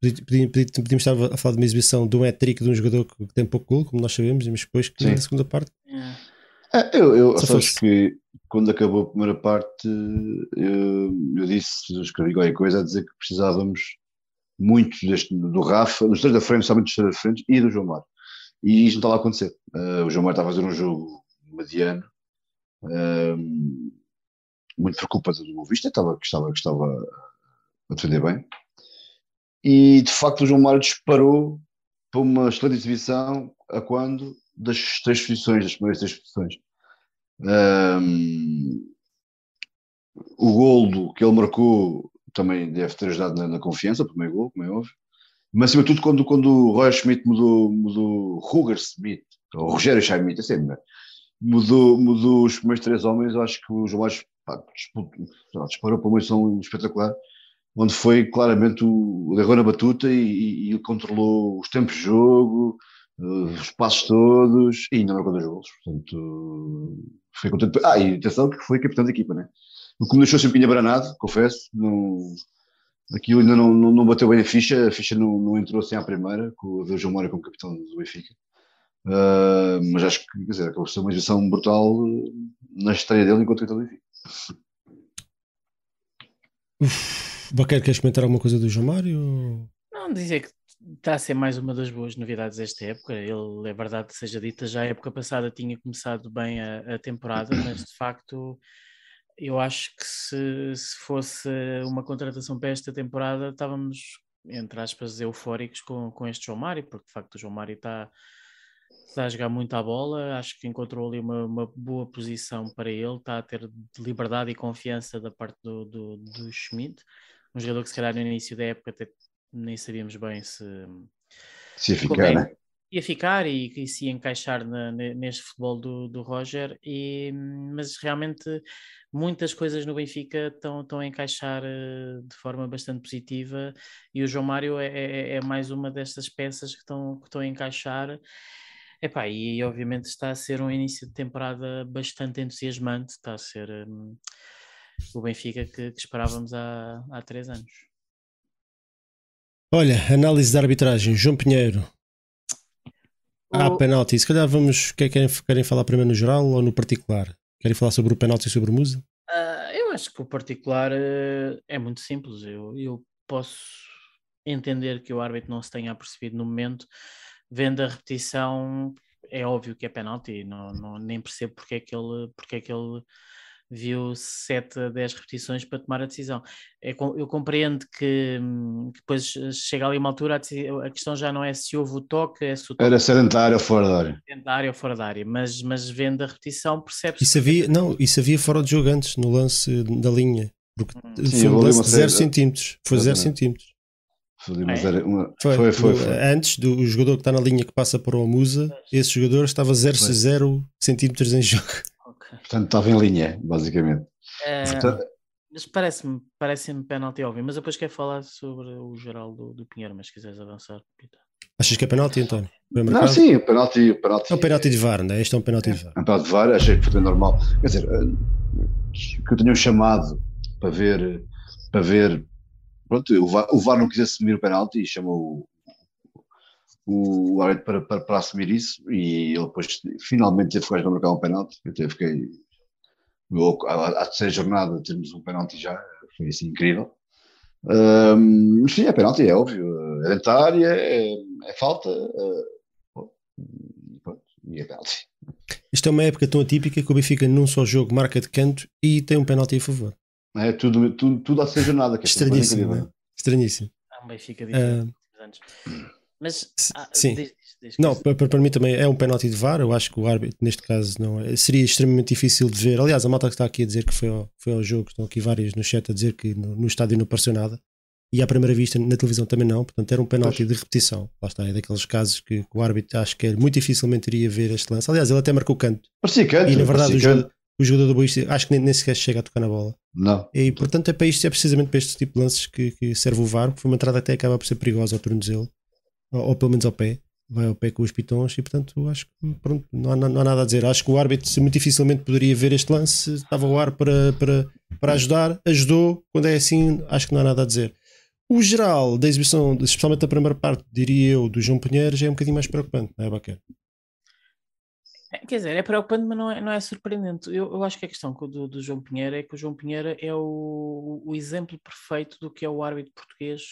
Podíamos estar a falar de uma exibição de um hat-trick de um jogador que tem pouco golo, como nós sabemos, mas depois que na segunda parte. Eu acho que quando acabou a primeira parte eu disse, escrevi qualquer coisa a dizer que precisávamos muito do Rafa, dos três da frente, somente dos três da frente e do João Mário. E isto não estava a acontecer. O João Mário estava a fazer um jogo mediano, muito por culpa do Boa Vista, que estava a defender bem. E de facto o João Mário disparou para uma excelente exibição das primeiras três posições. O golo que ele marcou também deve ter ajudado na confiança, o primeiro golo, como é óbvio. Mas, acima de tudo, quando o Roger Schmidt mudou Roger Schmidt, ou Roger Schmidt, é sempre, mudou os primeiros 3 homens, eu acho que o João Mário disparou para uma missão espetacular, onde foi claramente o errou na batuta e controlou os tempos de jogo, os passos todos, e ainda marcou 2 golos, portanto, fiquei contente. E atenção que foi capitão da equipa, né? O que me deixou sempre abranado, confesso, aquilo ainda não bateu bem a ficha não entrou sem a primeira, com o João Mário como capitão do Benfica, mas acho que, quer dizer, acabou de ser uma exibição brutal na estreia dele enquanto capitão do Benfica. Baqueiro, queres comentar alguma coisa do João Mário? Não, dizer que está a ser mais uma das boas novidades desta época. Ele, é verdade que seja dita, já a época passada tinha começado bem a temporada, mas de facto eu acho que se fosse uma contratação para esta temporada estávamos, entre aspas, eufóricos com este João Mário, porque de facto o João Mário está a jogar muito à bola, acho que encontrou ali uma boa posição para ele, está a ter liberdade e confiança da parte do Schmidt, um jogador que se calhar no início da época até nem sabíamos bem se ia ficar, né? Ia ficar e se ia encaixar neste futebol do Roger, mas realmente muitas coisas no Benfica estão a encaixar de forma bastante positiva e o João Mário é mais uma destas peças que estão a encaixar. Epá, e obviamente está a ser um início de temporada bastante entusiasmante, está a ser o Benfica que esperávamos há 3 anos. Olha, análise da arbitragem, João Pinheiro. Há penalti, se calhar vamos, querem falar primeiro no geral ou no particular? Querem falar sobre o penalti e sobre o Musa? Eu acho que o particular é muito simples, eu posso entender que o árbitro não se tenha apercebido no momento. Vendo a repetição, é óbvio que é penalti, nem percebo porque é que ele viu 7 a 10 repetições para tomar a decisão. Eu compreendo que depois chega ali uma altura, a questão já não é se houve o toque, é se o toque... Era ser dentro da área ou fora da área. Dentro da área ou fora da área, mas vendo a repetição percebe-se... Isso havia fora de jogo antes, no lance da linha, porque foi um lance de 0 centímetros, foi 0 centímetros. Foi. Antes do jogador que está na linha que passa para o Musa, esse jogador estava 0 centímetros em jogo. Okay. Portanto, estava em linha, basicamente. Mas parece-me penalti óbvio, mas depois quero falar sobre o geral do Pinheiro, mas se quiseres avançar, Peter. Achas que é penalti, António? Não, sim, penalti. É um penalti de VAR, não é? Este é um penalti de VAR. É um penalti de VAR, achei que foi normal. Quer dizer, que eu tinha um chamado para ver. Pronto, o VAR não quis assumir o penalti e chamou o árbitro para assumir isso e ele depois finalmente teve que marcar um penalti. Eu até fiquei à terceira jornada termos um penalti já, foi assim incrível. Sim, é penalti, é óbvio, é dentro da área, é falta, pronto, e é penalti. Isto é uma época tão atípica que o Benfica num só jogo marca de canto e tem um penalti a favor. É tudo a ser jornada. Que é estranhíssimo. Há um Benfica diferente. Mas, sim. Não, para mim também é um penalti de VAR. Eu acho que o árbitro, neste caso, não é. Seria extremamente difícil de ver. Aliás, a malta que está aqui a dizer que foi ao jogo, estão aqui várias no chat a dizer que no estádio não apareceu nada. E à primeira vista, na televisão também não. Portanto, era um penalti de repetição. Lá está, é daqueles casos que o árbitro acho que muito dificilmente iria ver este lance. Aliás, ele até marcou canto. Parecia canto. E, na verdade, o jogador do Boa Vista acho que nem sequer chega a tocar na bola. Não. E, portanto, é para isto, é precisamente para este tipo de lances que serve o VAR, porque foi uma entrada até acaba por ser perigosa ao tornozelo, ou pelo menos ao pé. Vai ao pé com os pitons e, portanto, acho que pronto, não há nada a dizer. Acho que o árbitro muito dificilmente poderia ver este lance. Estava ao ar para ajudar. Ajudou. Quando é assim, acho que não há nada a dizer. O geral da exibição, especialmente da primeira parte, diria eu, do João Pinheiro, já é um bocadinho mais preocupante, não é, Baquer? Quer dizer, é preocupante, mas não é surpreendente. Eu acho que a questão do João Pinheiro é que o João Pinheiro é o exemplo perfeito do que é o árbitro português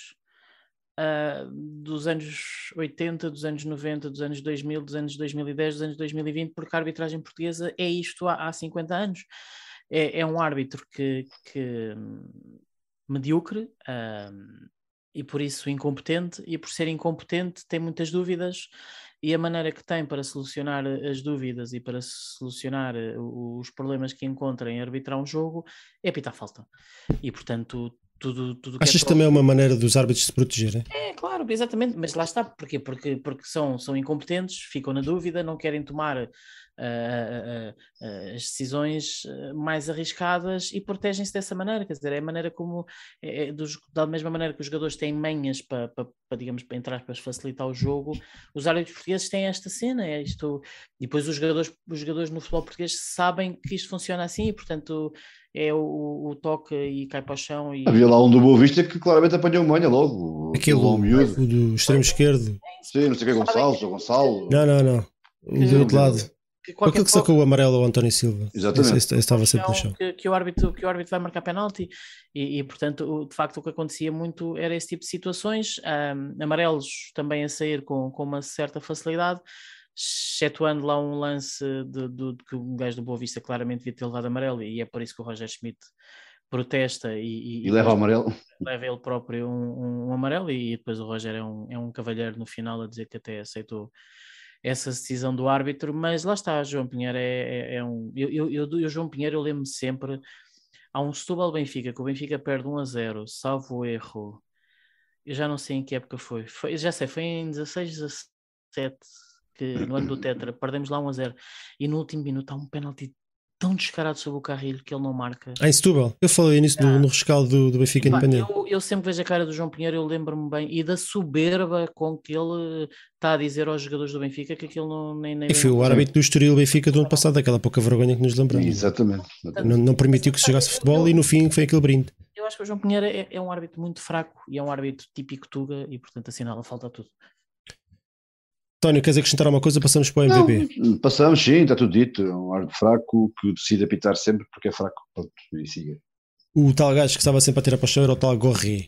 dos anos 80, dos anos 90, dos anos 2000, dos anos 2010, dos anos 2020, porque a arbitragem portuguesa é isto há 50 anos. É um árbitro que mediocre e por isso incompetente, e por ser incompetente tem muitas dúvidas, e a maneira que tem para solucionar as dúvidas e para solucionar os problemas que encontra em arbitrar um jogo é apitar falta. E portanto tudo que achas é também é uma maneira dos árbitros se protegerem? É, claro, exatamente, mas lá está, porquê? Porque são incompetentes, ficam na dúvida, não querem tomar as decisões mais arriscadas e protegem-se dessa maneira, quer dizer, é a maneira como, da mesma maneira que os jogadores têm manhas para digamos, para entrar, para facilitar o jogo, os árbitros portugueses têm esta cena, é isto, e depois os jogadores no futebol português sabem que isto funciona assim e, portanto, é o toque e cai para o chão. E havia lá um do Boa Vista que claramente apanhou manha logo. Aquele o do extremo esquerdo. Sim, não sei o que é, Gonçalo. Não. O do outro lado. Aquele que sacou o amarelo ao António Silva. Exatamente. Esse estava sempre no chão. Que o árbitro vai marcar penalti. E portanto, de facto, o que acontecia muito era esse tipo de situações. Amarelos também a sair com uma certa facilidade. Excetuando lá um lance de que um gajo do Boa Vista claramente devia ter levado amarelo, e é por isso que o Roger Schmidt protesta e leva amarelo. Leva ele próprio um amarelo, e depois o Roger é um cavalheiro no final a dizer que até aceitou essa decisão do árbitro. Mas lá está, João Pinheiro é um... Eu João Pinheiro, eu lembro-me sempre, há um Setúbal-Benfica, que o Benfica perde 1-0, salvo erro. Eu já não sei em que época foi já sei, foi em 16, 17... no ano do Tetra, perdemos lá 1-0 e no último minuto há um penalti tão descarado sobre o Carrilho que ele não marca. Em Setúbal, eu falei nisso no rescaldo do Benfica Independente. Eu sempre vejo a cara do João Pinheiro, eu lembro-me bem, e da soberba com que ele está a dizer aos jogadores do Benfica que aquilo não, nem... E foi o árbitro do Estoril Benfica do ano passado, aquela pouca vergonha que nos lembramos. Exatamente. Não permitiu que se jogasse futebol e no fim foi aquele brinde. Eu acho que o João Pinheiro é um árbitro muito fraco e é um árbitro típico Tuga e, portanto, assinala falta a tudo. António, queres acrescentar alguma coisa? Passamos para o MVP. Não, passamos, sim, está tudo dito. É um árbitro fraco que decide apitar sempre porque é fraco. Pronto, e siga. O tal gajo que estava sempre a tirar para o chão era o tal Gorri.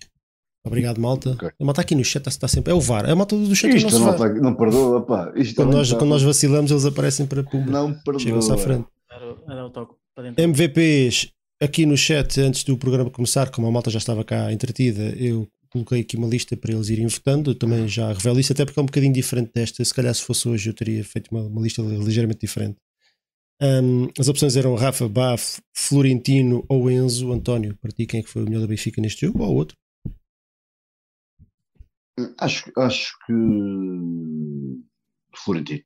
Obrigado, malta. Okay. A malta aqui no chat está sempre... É o VAR. É a malta do chat. Isto não, não perdoa, pá. Isto quando nós vacilamos, eles aparecem para público. Não perdoa. Chegam-se à frente. Era o toque para dentro. MVPs, aqui no chat, antes do programa começar, como a malta já estava cá entretida, eu... Coloquei aqui uma lista para eles irem votando. Eu também já revelo isso, até porque é um bocadinho diferente desta. Se calhar se fosse hoje eu teria feito uma lista ligeiramente diferente. As opções eram Rafa, Baf, Florentino ou Enzo. António, para ti quem é que foi o melhor da Benfica neste jogo ou outro? Acho que Florentino.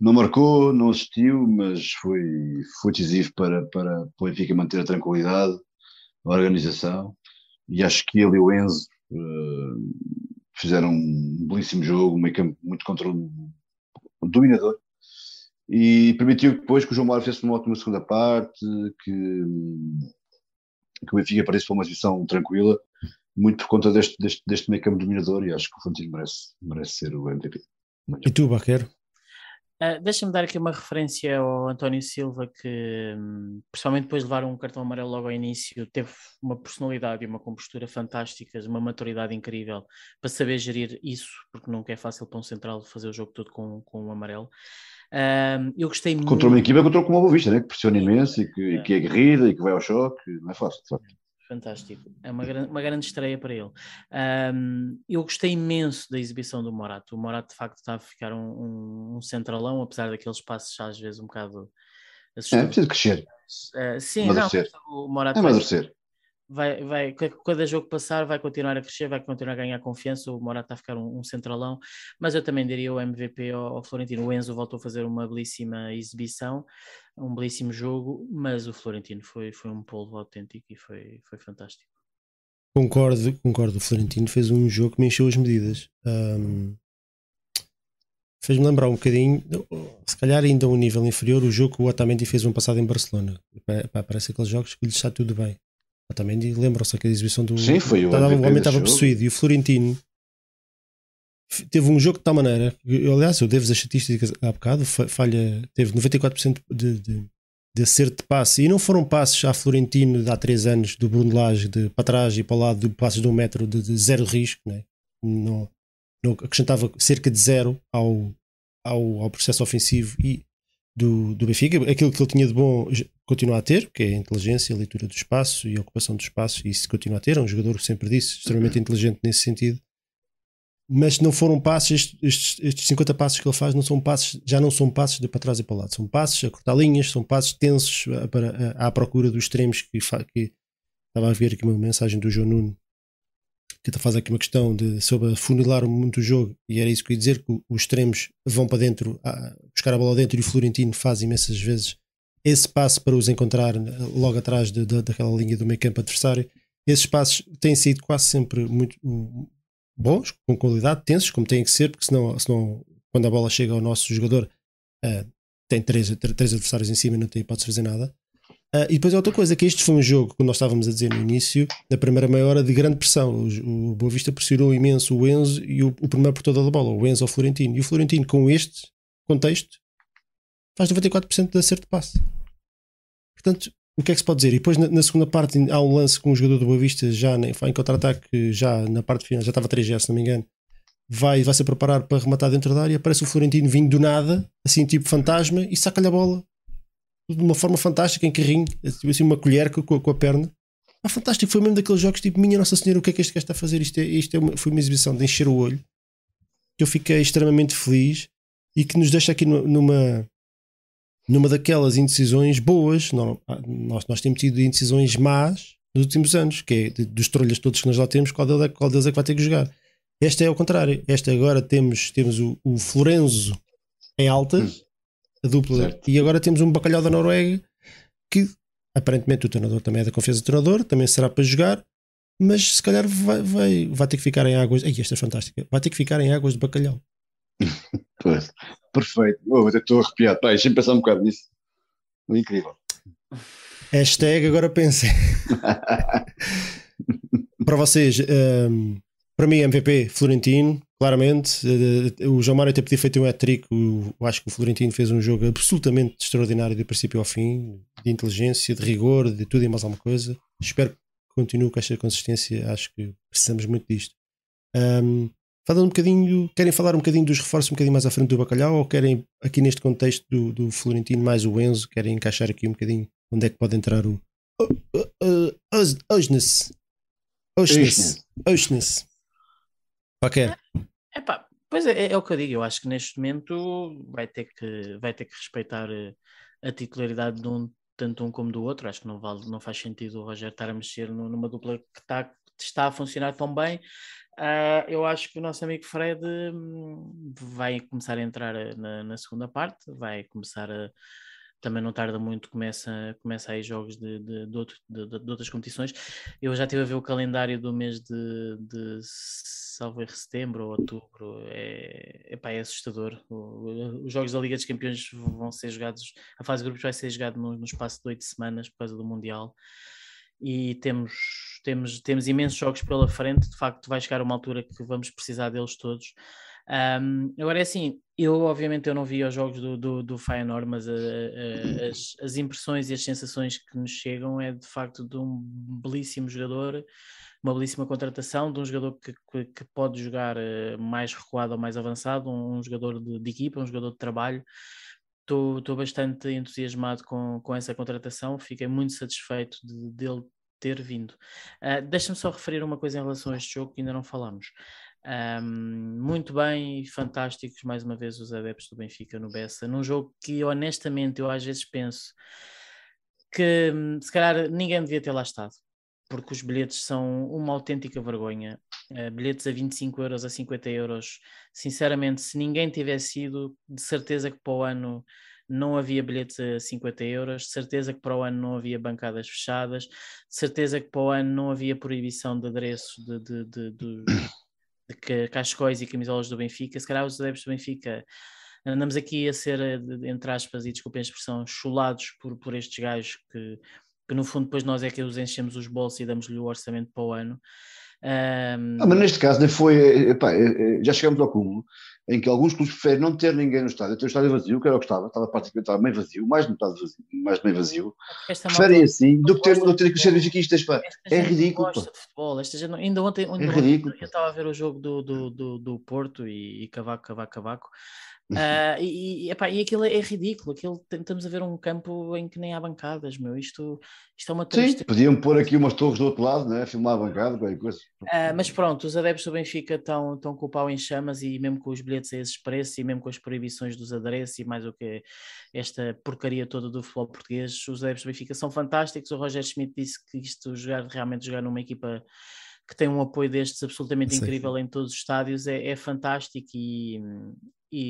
Não marcou, não assistiu, mas foi decisivo para o Benfica manter a tranquilidade, a organização. E acho que ele e o Enzo fizeram um belíssimo jogo, um meio campo muito controle, dominador, e permitiu depois que o João Mário fizesse uma ótima segunda parte, que o Benfica aparecesse para uma situação tranquila, muito por conta deste meio campo dominador, e acho que o Florentino merece ser o MVP. E tu, Baqueiro? Deixa-me dar aqui uma referência ao António Silva, que principalmente depois de levar um cartão amarelo logo ao início, teve uma personalidade e uma compostura fantásticas, uma maturidade incrível para saber gerir isso, porque nunca é fácil para um central fazer o jogo todo com um amarelo. Eu gostei muito... Contra uma equipa, contra uma Boa Vista, né? Que pressiona imenso e que é aguerrida e que vai ao choque, não é fácil, de facto. Fantástico, é uma grande estreia para ele. Eu gostei imenso da exibição do Morato. O Morato de facto está a ficar um centralão, apesar daqueles passos às vezes um bocado assustadores. É preciso crescer. Sim, amadurecer. Não, o Morato vai, cada jogo que passar vai continuar a crescer, vai continuar a ganhar confiança. O Morato está a ficar um centralão, mas eu também diria o MVP ao Florentino. O Enzo voltou a fazer uma belíssima exibição, um belíssimo jogo, mas o Florentino foi um polvo autêntico e foi fantástico. Concordo, o Florentino fez um jogo que me encheu as medidas. Fez-me lembrar um bocadinho, se calhar ainda a um nível inferior, o jogo que o Otamendi fez um passado em Barcelona. Parece aqueles jogos que lhe está tudo bem. Otamendi, lembram-se que a exibição do... Sim, foi o homem estava possuído, e o Florentino teve um jogo de tal maneira. Eu devo as estatísticas há bocado. Falha, teve 94% de acerto de passe. E não foram passes à Florentino de há 3 anos, do Bruno Lage, de para trás e para o lado, de passes de 1 metro de zero risco. Né? Não acrescentava cerca de zero ao processo ofensivo e do Benfica. Aquilo que ele tinha de bom continua a ter, que é a inteligência, a leitura do espaço e a ocupação do espaço. E isso continua a ter. É um jogador que sempre disse, extremamente inteligente nesse sentido. Mas não foram passes, estes 50 passes que ele faz já não são passes de para trás e para o lado, são passes a cortar linhas, são passes tensos à procura dos extremos. Que estava a ver aqui uma mensagem do João Nuno, que faz aqui uma questão sobre afunilar muito o jogo, e era isso que eu ia dizer, que os extremos vão para dentro, buscar a bola dentro, e o Florentino faz imensas vezes esse passo para os encontrar logo atrás daquela linha do meio campo adversário. Esses passos têm sido quase sempre muito bons, com qualidade, tensos, como têm que ser, porque senão quando a bola chega ao nosso jogador, tem três adversários em cima e não tem hipótese de fazer nada. E depois outra coisa, que este foi um jogo, como nós estávamos a dizer no início, na primeira meia hora, de grande pressão. O Boa Vista pressionou imenso o Enzo, e o primeiro portador da bola, o Enzo ao Florentino, e o Florentino, com este contexto, faz 94% de acerto de passe. Portanto, o que é que se pode dizer? E depois na segunda parte há um lance com um jogador do Boa Vista, já em contra-ataque, já na parte final, já estava 3G, se não me engano, vai-se a preparar para rematar dentro da área, aparece o Florentino vindo do nada, assim tipo fantasma, e saca-lhe a bola de uma forma fantástica, em carrinho, assim uma colher com a perna. Fantástico, foi mesmo daqueles jogos tipo, minha Nossa Senhora, o que é que este gajo está a fazer? Foi uma exibição de encher o olho, que eu fiquei extremamente feliz, e que nos deixa aqui numa daquelas indecisões boas. Nós temos tido indecisões más nos últimos anos, que é dos trolhas todos que nós lá temos, qual deles é que vai ter que jogar? Esta é ao contrário. Esta agora temos o Florenzo em altas, a dupla, certo. E agora temos um bacalhau da Noruega, que aparentemente o treinador também é da confiança do treinador, também será para jogar, mas se calhar vai ter que ficar em águas. Ai, esta é fantástica, vai ter que ficar em águas de bacalhau. Pois, perfeito. Oh, eu estou arrepiado, pá, deixa-me pensar um bocado nisso. Incrível. Hashtag agora pensem. Para vocês, para mim MVP Florentino, claramente. O João Mário até podia feito um hat-trick. Eu acho que o Florentino fez um jogo absolutamente extraordinário do princípio ao fim, de inteligência, de rigor, de tudo e mais alguma coisa. Espero que continue com esta consistência, acho que precisamos muito disto. Falando um bocadinho, querem falar um bocadinho dos reforços um bocadinho mais à frente do bacalhau, ou querem aqui neste contexto do Florentino mais o Enzo, querem encaixar aqui um bocadinho onde é que pode entrar o Aursnes? Qualquer. Epá, pois é o que eu digo. Eu acho que neste momento vai ter que respeitar a titularidade de um, tanto um como do outro. Acho que não faz sentido o Roger estar a mexer numa dupla que está a funcionar tão bem. Eu acho que o nosso amigo Fred vai começar a entrar na segunda parte, vai começar a... Também não tarda muito, começa aí jogos de outras competições. Eu já estive a ver o calendário do mês de salvo setembro ou outubro. É assustador. Os jogos da Liga dos Campeões vão ser jogados, a fase de grupos vai ser jogada no espaço de 8 semanas por causa do Mundial. E temos imensos jogos pela frente. De facto, vai chegar uma altura que vamos precisar deles todos. Agora é assim, eu obviamente não vi os jogos do Feyenoord, mas as impressões e as sensações que nos chegam é de facto de um belíssimo jogador, uma belíssima contratação, de um jogador que pode jogar mais recuado ou mais avançado, um jogador de equipa, um jogador de trabalho. Estou bastante entusiasmado com essa contratação, fiquei muito satisfeito dele ter vindo. Deixa-me só referir uma coisa em relação a este jogo que ainda não falámos. Muito bem, fantásticos mais uma vez os adeptos do Benfica no Bessa, num jogo que honestamente eu às vezes penso que se calhar ninguém devia ter lá estado, porque os bilhetes são uma autêntica vergonha. Bilhetes a 25 euros, a 50 euros, sinceramente, se ninguém tivesse ido, de certeza que para o ano não havia bilhetes a 50 euros, de certeza que para o ano não havia bancadas fechadas, de certeza que para o ano não havia proibição de adereço de cascóis e camisolas do Benfica. Se calhar os adeptos do Benfica andamos aqui a ser, entre aspas, e desculpem a expressão, chulados por estes gajos que no fundo depois nós é que os enchemos os bolsos e damos-lhe o orçamento para o ano. Mas neste caso nem foi, epá, já chegamos ao cúmulo em que alguns clubes preferem não ter ninguém no estádio, ter o estádio vazio, que era o que estava praticamente, estava meio vazio, mais de metade vazio, mais de meio vazio. Preferem assim do que ter que os serviços, pá, é ridículo. Gosta de futebol, esta gente não... ainda ontem é ridículo. Eu estava a ver o jogo do Porto e Cavaco. E aquilo é ridículo, estamos a ver um campo em que nem há bancadas, meu. Isto é uma tristeza. Sim, podiam pôr aqui umas torres do outro lado, né? Filmar a bancada, qualquer coisa. Mas pronto, os adeptos do Benfica estão com o pau em chamas, e mesmo com os bilhetes a esses preços, e mesmo com as proibições dos adereços e mais o que esta porcaria toda do futebol português, os adeptos do Benfica são fantásticos. O Roger Schmidt disse que isto, realmente jogar numa equipa que tem um apoio destes absolutamente incrível em todos os estádios, é fantástico e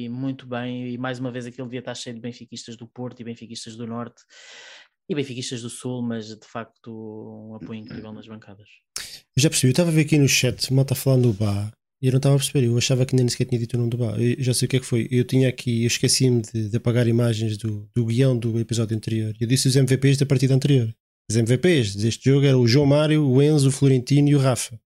muito bem, e mais uma vez aquele dia está cheio de benfiquistas do Porto e benfiquistas do Norte e benfiquistas do Sul, mas de facto um apoio incrível nas bancadas. Eu já percebi, eu estava a ver aqui no chat, o malta falando do Bá, e eu não estava a perceber, eu achava que nem sequer tinha dito o nome do Bá, eu já sei o que é que foi, eu tinha aqui, eu esqueci-me de apagar imagens do guião do episódio anterior, eu disse os MVPs da partida anterior, os MVPs deste jogo eram o João Mário, o Enzo, o Florentino e o Rafa,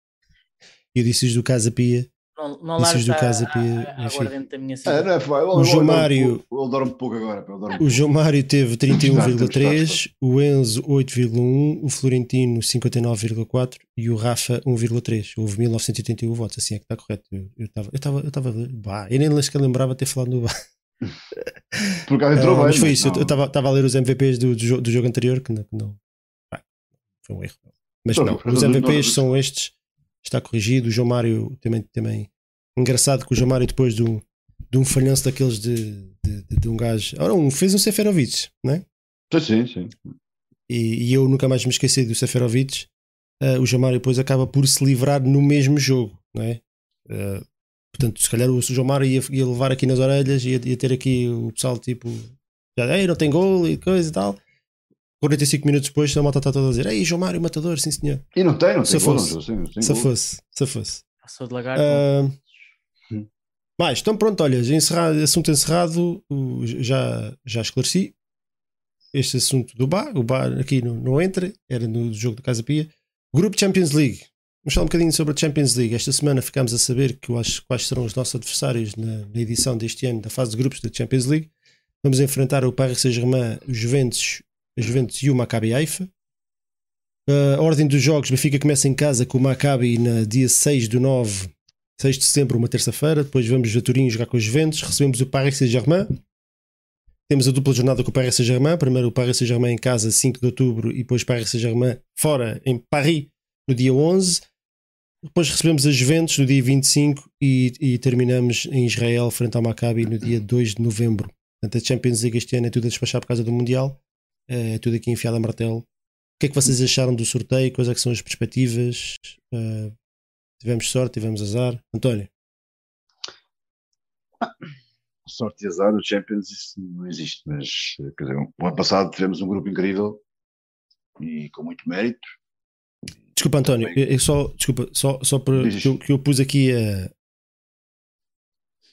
eu disse os do Casa Pia. Não largas a guardente da minha cidade. O João Mário... Eu dormo pouco agora. O João Mário teve 31,3, o Enzo 8,1, o Florentino 59,4 e o Rafa 1,3. Houve 1981 votos, assim é que está correto. Eu estava a ver... Bah, eu nem sequer lembrava de ter falado no Bah. Por causa entrou bem. Mas foi isso, não. Eu estava a ler os MVPs do jogo anterior, que não... Bah, foi um erro. Mas não, os MVPs são estes. Está corrigido. O João Mário também. Engraçado que o João Mário, depois de um falhanço daqueles de um gajo. Ora, fez um Seferovic, não é? Sim. E eu nunca mais me esqueci do Seferovic. O João Mário depois acaba por se livrar no mesmo jogo, não é? Portanto, se calhar o João Mário ia levar aqui nas orelhas, ia ter aqui o pessoal tipo. Já, não tem gol e coisa e tal. 45 minutos depois, a malta está toda a dizer: Ei, João Mário, matador, sim senhor. E não tem gol. Passou de lagarto. Mas, então pronto, olha, assunto encerrado, já esclareci. Este assunto do bar, o bar aqui não entra, era no jogo da Casa Pia. Grupo Champions League. Vamos falar um bocadinho sobre a Champions League. Esta semana ficámos a saber quais serão os nossos adversários na edição deste ano da fase de grupos da Champions League. Vamos enfrentar o Paris Saint-Germain, o Juventus e o Maccabi Haifa. A ordem dos jogos, Benfica começa em casa com o Maccabi na dia 6 de setembro, uma terça-feira. Depois vamos a Turim jogar com os Juventus, recebemos o Paris Saint-Germain. Temos a dupla jornada com o Paris Saint-Germain, primeiro o Paris Saint-Germain em casa 5 de outubro e depois Paris Saint-Germain fora em Paris no dia 11. Depois recebemos a Juventus no dia 25 e terminamos em Israel frente ao Maccabi no dia 2 de novembro. Portanto, a Champions League este ano é tudo a despachar por causa do Mundial. Tudo aqui enfiado a martelo. O que é que vocês acharam do sorteio? Quais é que são as perspectivas? Tivemos sorte, tivemos azar. António? Sorte e azar no Champions, isso não existe, mas quer dizer, o ano passado tivemos um grupo incrível e com muito mérito. Desculpa, António, só para que eu pus aqui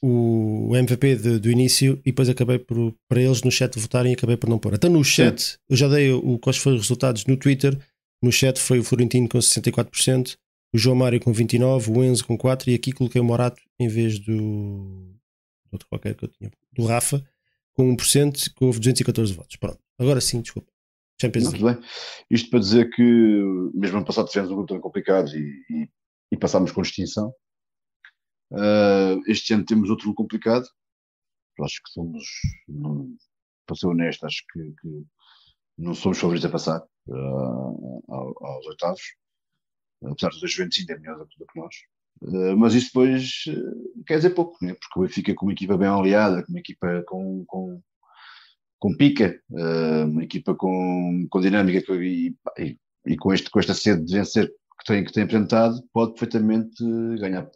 o MVP do início e depois acabei para eles no chat votarem e acabei por não pôr. Até no chat, sim, eu já dei quais foram os resultados no Twitter. No chat foi o Florentino com 64%, o João Mário com 29%, o Enzo com 4% e aqui coloquei o Morato em vez do outro qualquer que eu tinha, do Rafa, com 1%, que houve 214 votos. Pronto, agora sim, desculpa. Champions League. Isto para dizer que mesmo ano passado tivemos um grupo tão complicado e passámos com distinção. Este ano temos outro complicado. Acho que somos, para ser honesto, acho que não somos favoritos a passar aos oitavos, apesar de a Juventus ainda é melhor do que nós, mas isso depois quer dizer pouco, né? Porque o Benfica, com uma equipa bem aliada, com uma equipa com pica, uma equipa com dinâmica e com esta sede de vencer que tem apresentado, pode perfeitamente ganhar,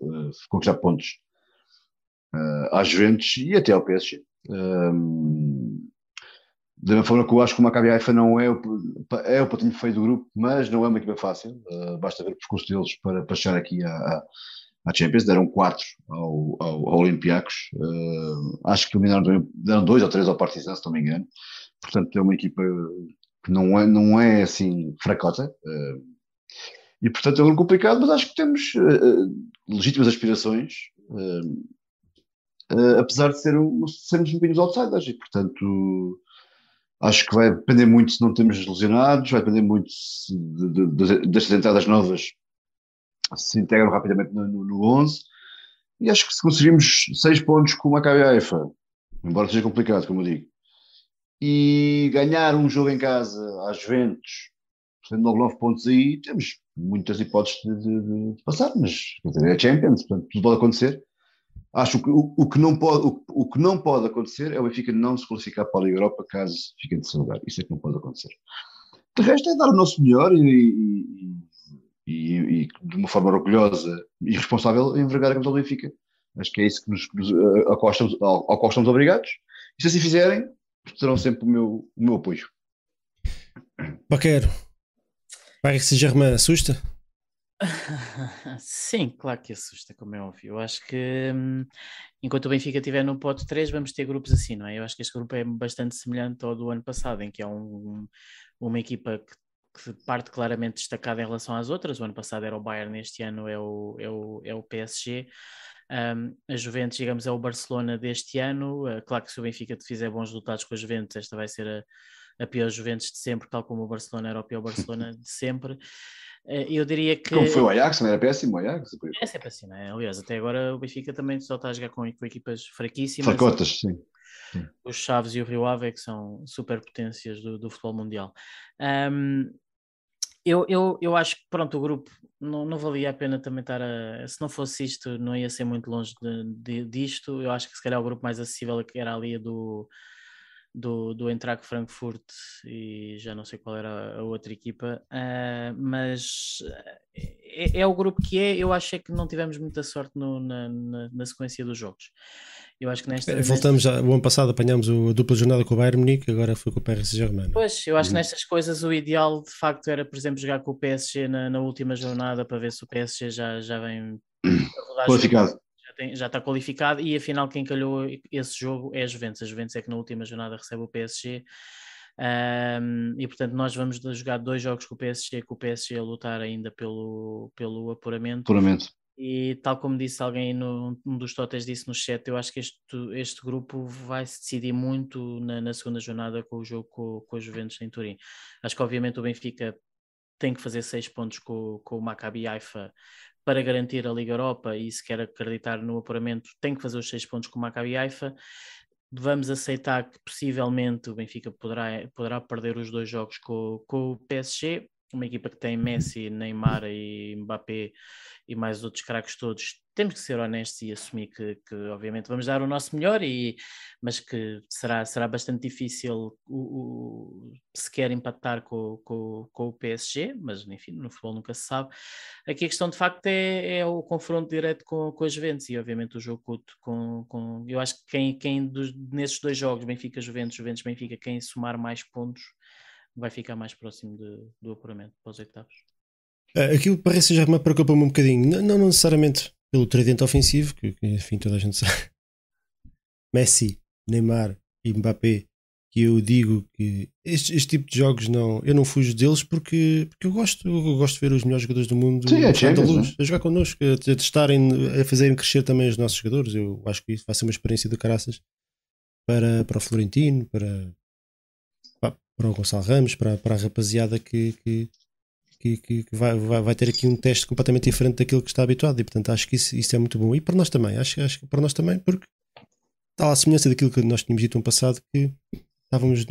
conquistar pontos às Juventus e até ao PSG. Da mesma forma que eu acho que o Maccabi Haifa não é o patinho feio do grupo, mas não é uma equipa fácil. Basta ver o percurso deles para chegar aqui à Champions. Deram 4 ao Olympiacos, acho que deram 2 ou 3 ao Partizan, se não me engano. Portanto, é uma equipa que não é assim fracota, e portanto é um grupo complicado, mas acho que temos legítimas aspirações, apesar de sermos um bocadinho outsiders, e portanto acho que vai depender muito se não temos lesionados, vai depender muito destas entradas novas se integram rapidamente no 11, e acho que se conseguirmos 6 pontos com o Maccabi Haifa, embora seja complicado, como eu digo, e ganhar um jogo em casa às Juventus, sendo 9 pontos aí, temos muitas hipóteses de passar, mas quer dizer, é Champions, portanto tudo pode acontecer. Acho que o que não pode acontecer é o Benfica não se qualificar para a Liga Europa caso fique em terceiro lugar. Isso é que não pode acontecer. De resto, é dar o nosso melhor e de uma forma orgulhosa e responsável envergar a camisa do Benfica. Acho que é isso que ao qual estamos obrigados. E se assim fizerem, terão sempre o meu apoio. Paquero, Paris Saint-Germain assusta? Sim, claro que assusta, como é óbvio. Eu acho que enquanto o Benfica estiver no pote 3, vamos ter grupos assim, não é? Eu acho que este grupo é bastante semelhante ao do ano passado, em que é uma equipa que parte claramente destacada em relação às outras. O ano passado era o Bayern, este ano é o PSG. A Juventus, digamos, é o Barcelona deste ano. Claro que se o Benfica fizer bons resultados com a Juventus, esta vai ser a pior Juventus de sempre, tal como o Barcelona era o pior Barcelona de sempre. Eu diria que... Como foi o Ajax, não era péssimo o Ajax? É sempre assim, não é? Aliás, até agora o Benfica também só está a jogar com equipas fraquíssimas. Fracotas, sim. Os Chaves e o Rio Ave, que são superpotências do futebol mundial. Eu acho que, pronto, o grupo não valia a pena também estar se não fosse isto, não ia ser muito longe disto. Eu acho que se calhar o grupo mais acessível era ali a do Eintracht Frankfurt, e já não sei qual era a outra equipa, mas é o grupo que é. Eu acho que não tivemos muita sorte na sequência dos jogos. Eu acho que o ano passado apanhámos a dupla jornada com o Bayern Munique, agora foi com o Paris Saint-Germain. Pois, eu acho que nestas coisas o ideal de facto era, por exemplo, jogar com o PSG na última jornada, para ver se o PSG já vem qualificado. Já está qualificado, e afinal quem calhou esse jogo é a Juventus. A Juventus é que na última jornada recebe o PSG, e portanto nós vamos jogar 2 jogos com o PSG a lutar ainda pelo apuramento. E tal como disse alguém um dos totas disse no chat, eu acho que este grupo vai se decidir muito na segunda jornada, com o jogo com a Juventus em Turim. Acho que obviamente o Benfica tem que fazer 6 pontos com o Maccabi Haifa para garantir a Liga Europa, e se quer acreditar no apuramento tem que fazer os 6 pontos com o Maccabi Haifa. Vamos aceitar que possivelmente o Benfica poderá perder os 2 jogos com o PSG, uma equipa que tem Messi, Neymar e Mbappé e mais outros craques todos. Temos que ser honestos e assumir que obviamente vamos dar o nosso melhor, mas que será bastante difícil se quer empatar com o PSG, mas enfim, no futebol nunca se sabe. Aqui a questão de facto é o confronto direto com a Juventus, e obviamente o jogo eu acho que nesses 2 jogos, Benfica-Juventus-Benfica, quem somar mais pontos vai ficar mais próximo do apuramento para os oitavos. Aquilo parece já me preocupa-me um bocadinho, não necessariamente pelo tridente ofensivo, que enfim toda a gente sabe, Messi, Neymar e Mbappé, que eu digo que este tipo de jogos eu não fujo deles, porque eu gosto de ver os melhores jogadores do mundo a jogar connosco, a testarem, a fazerem crescer também os nossos jogadores. Eu acho que isso vai ser uma experiência do caraças para o Florentino, para o Gonçalo Ramos, para a rapaziada que vai ter aqui um teste completamente diferente daquilo que está habituado, e portanto acho que isso é muito bom, e para nós também, porque está à semelhança daquilo que nós tínhamos dito no passado, que Estávamos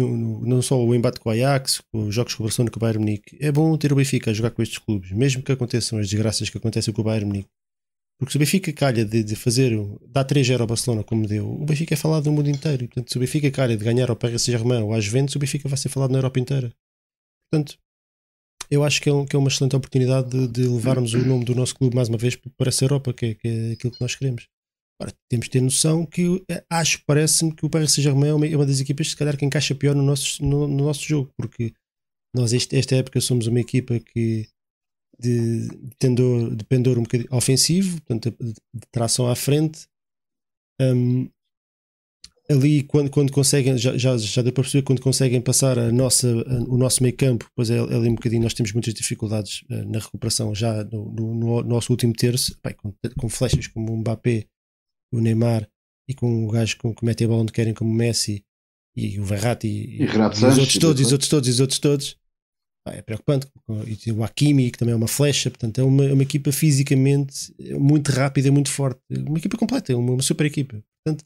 não só o embate com o Ajax, com os jogos com o Barcelona e com o Bayern Munique. É bom ter o Benfica a jogar com estes clubes, mesmo que aconteçam as desgraças que acontecem com o Bayern Munique. Porque se o Benfica calha de fazer, dá 3-0 ao Barcelona como deu, o Benfica é falado no mundo inteiro. E, portanto, se o Benfica calha de ganhar ao Paris Saint-Germain ou à Juventus, o Benfica vai ser falado na Europa inteira. Portanto, eu acho que é uma excelente oportunidade de levarmos o nome do nosso clube mais uma vez para essa Europa, que é aquilo que nós queremos. Agora, temos de ter noção que parece-me que o Paris Saint-Germain é uma das equipas se calhar que encaixa pior no nosso jogo, porque nós esta época somos uma equipa que de pendor um bocadinho ofensivo, portanto de tração à frente, ali quando conseguem, já deu para perceber, quando conseguem passar o nosso meio campo, pois é ali um bocadinho, nós temos muitas dificuldades na recuperação já no nosso último terço, bem, com flechas como o Mbappé, o Neymar, e com o gajo que mete a bola onde querem, como o Messi e o Verratti e os outros todos. É preocupante. E o Hakimi, que também é uma flecha, portanto é uma equipa fisicamente muito rápida, muito forte, uma equipa completa, uma super equipa, portanto,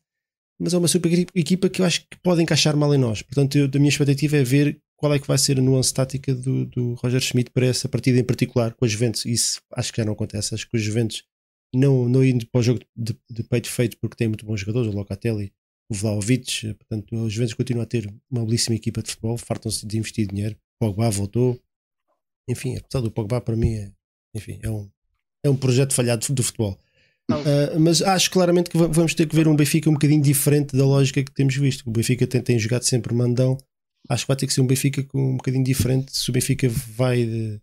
mas é uma super equipa que eu acho que pode encaixar mal em nós, portanto a minha expectativa é ver qual é que vai ser a nuance tática do Roger Schmidt para essa partida em particular com a Juventus. Isso acho que já não acontece, acho que os Juventus não indo para o jogo de peito feito, porque tem muito bons jogadores, o Locatelli, o Vlahovic, portanto os Juventus continuam a ter uma belíssima equipa de futebol, fartam-se de investir dinheiro. Pogba voltou, enfim, apesar do Pogba, para mim é um projeto falhado do futebol. Mas acho claramente que vamos ter que ver um Benfica um bocadinho diferente da lógica que temos visto. O Benfica tem jogado sempre mandão, acho que vai ter que ser um Benfica um bocadinho diferente. Se o Benfica vai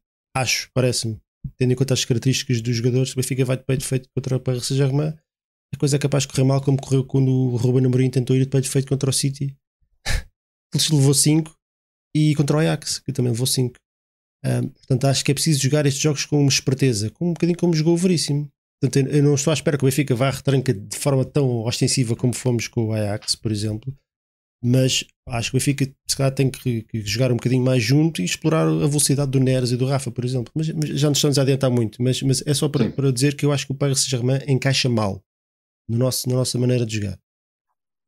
parece-me, tendo em conta as características dos jogadores, se o Benfica vai de peito feito contra o Paris Saint-Germain, a coisa é capaz de correr mal, como correu quando o Ruben Amorim tentou ir de peito feito contra o City. Ele levou 5, e contra o Ajax, que também levou 5. Portanto, acho que é preciso jogar estes jogos com esperteza, um bocadinho como jogou o Veríssimo. Portanto, eu não estou à espera que o Benfica vá à retranca de forma tão ostensiva como fomos com o Ajax, por exemplo, mas acho que o Benfica se calhar tem que jogar um bocadinho mais junto e explorar a velocidade do Neres e do Rafa, por exemplo. Mas já nos estamos a adiantar muito, mas é só para dizer que eu acho que o Paris Saint-Germain encaixa mal na nossa maneira de jogar.